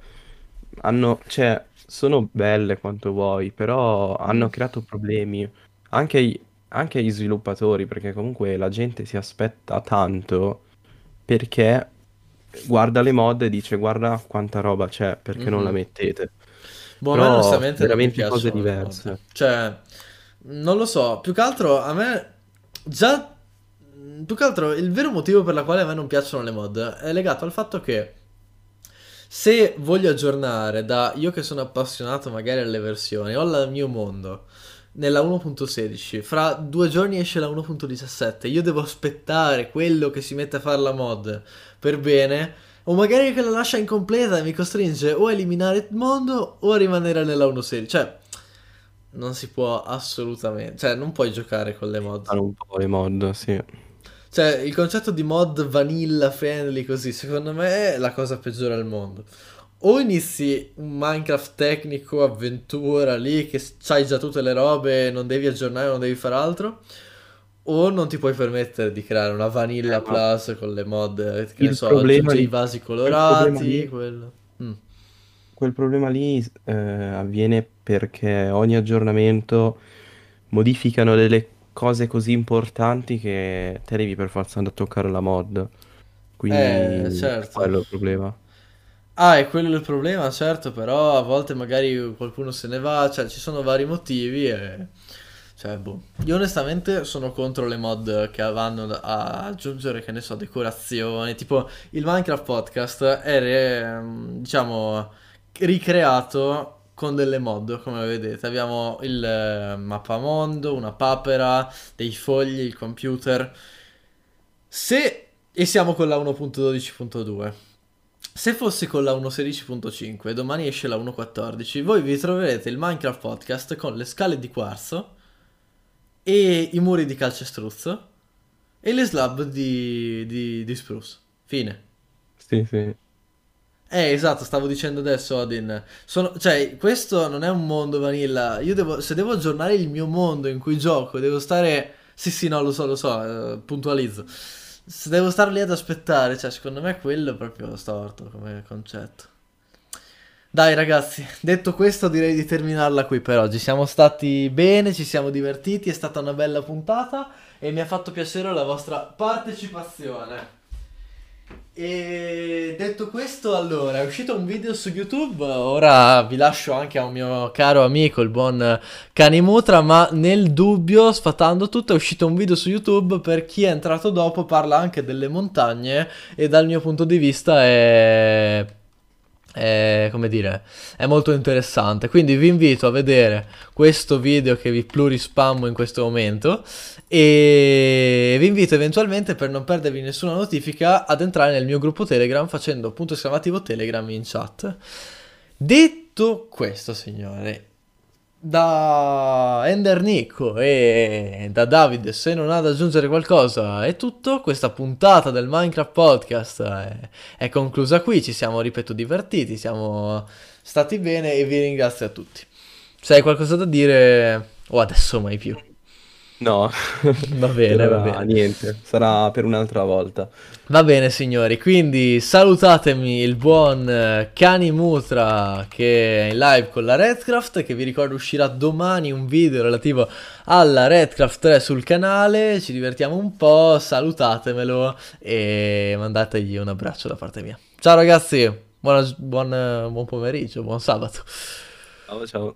hanno, cioè, sono belle quanto vuoi, però hanno creato problemi anche agli, anche agli sviluppatori, perché comunque la gente si aspetta tanto, perché guarda le mod e dice guarda quanta roba c'è, perché mm-hmm. non la mettete. Boh, però a me veramente cose diverse. Cioè, non lo so, più che altro a me già, più che altro il vero motivo per la quale a me non piacciono le mod è legato al fatto che se voglio aggiornare da io che sono appassionato magari alle versioni, ho il mio mondo nella uno punto sedici, fra due giorni esce la uno punto diciassette, io devo aspettare quello che si mette a fare la mod per bene, o magari che la lascia incompleta e mi costringe o a eliminare il mondo o a rimanere nella uno punto sedici, cioè non si può assolutamente, cioè non puoi giocare con le mod. Ah, non puoi le mod, sì. Cioè, il concetto di mod vanilla, friendly, così, secondo me è la cosa peggiore al mondo. O inizi un Minecraft tecnico, avventura, lì, che c'hai già tutte le robe, non devi aggiornare, non devi fare altro, o non ti puoi permettere di creare una vanilla eh, plus ma... con le mod, che ne so, aggiungi i vasi colorati, quel problema lì, quello... Mm. Quel problema lì eh, avviene perché ogni aggiornamento modificano delle cose così importanti che te devi per forza andare a toccare la mod, quindi eh, certo. Quello è il problema. Ah, è quello il problema, certo, però a volte magari qualcuno se ne va, cioè ci sono vari motivi e... Cioè, boh. Io onestamente sono contro le mod che vanno a aggiungere, che ne so, decorazioni. Tipo, il Minecraft Podcast è, re, diciamo, ricreato con delle mod, come vedete. Abbiamo il mappamondo, una papera, dei fogli, il computer. Se... E siamo con la uno punto dodici punto due. Se fossi con la uno punto sedici punto cinque e domani esce la uno punto quattordici, voi vi troverete il Minecraft Podcast con le scale di quarzo e i muri di calcestruzzo e le slab di, di, di spruce. Fine. Sì, sì. Eh, esatto, stavo dicendo adesso, Odin. Sono, cioè, questo non è un mondo vanilla. Io devo, se devo aggiornare il mio mondo in cui gioco, devo stare... Sì, sì, no, lo so, lo so, eh, puntualizzo. Se devo star lì ad aspettare, cioè, secondo me quello è proprio storto come concetto. Dai ragazzi, detto questo direi di terminarla qui per oggi. Siamo stati bene, ci siamo divertiti, è stata una bella puntata e mi ha fatto piacere la vostra partecipazione. E detto questo, allora, è uscito un video su YouTube. Ora vi lascio anche a un mio caro amico, il buon Kani Mutra. Ma nel dubbio, sfatando tutto, è uscito un video su YouTube. Per chi è entrato dopo, parla anche delle montagne e dal mio punto di vista è... È, come dire, è molto interessante, quindi vi invito a vedere questo video che vi plurispammo in questo momento e vi invito eventualmente, per non perdervi nessuna notifica, ad entrare nel mio gruppo Telegram facendo punto esclamativo Telegram in chat. Detto questo, signore, da Ender Nico e da Davide, se non ha da aggiungere qualcosa è tutto. Questa puntata del Minecraft Podcast è, è conclusa qui. Ci siamo, ripeto, divertiti, siamo stati bene e vi ringrazio a tutti. Se hai qualcosa da dire o oh, adesso mai più. No, va bene, va bene. Niente, sarà per un'altra volta. Va bene, signori, quindi salutatemi il buon Kani Mutra che è in live con la Redcraft, che vi ricordo uscirà domani un video relativo alla Redcraft tre sul canale. Ci divertiamo un po', salutatemelo e mandategli un abbraccio da parte mia. Ciao ragazzi, buona, buon, buon pomeriggio, buon sabato. Ciao, ciao.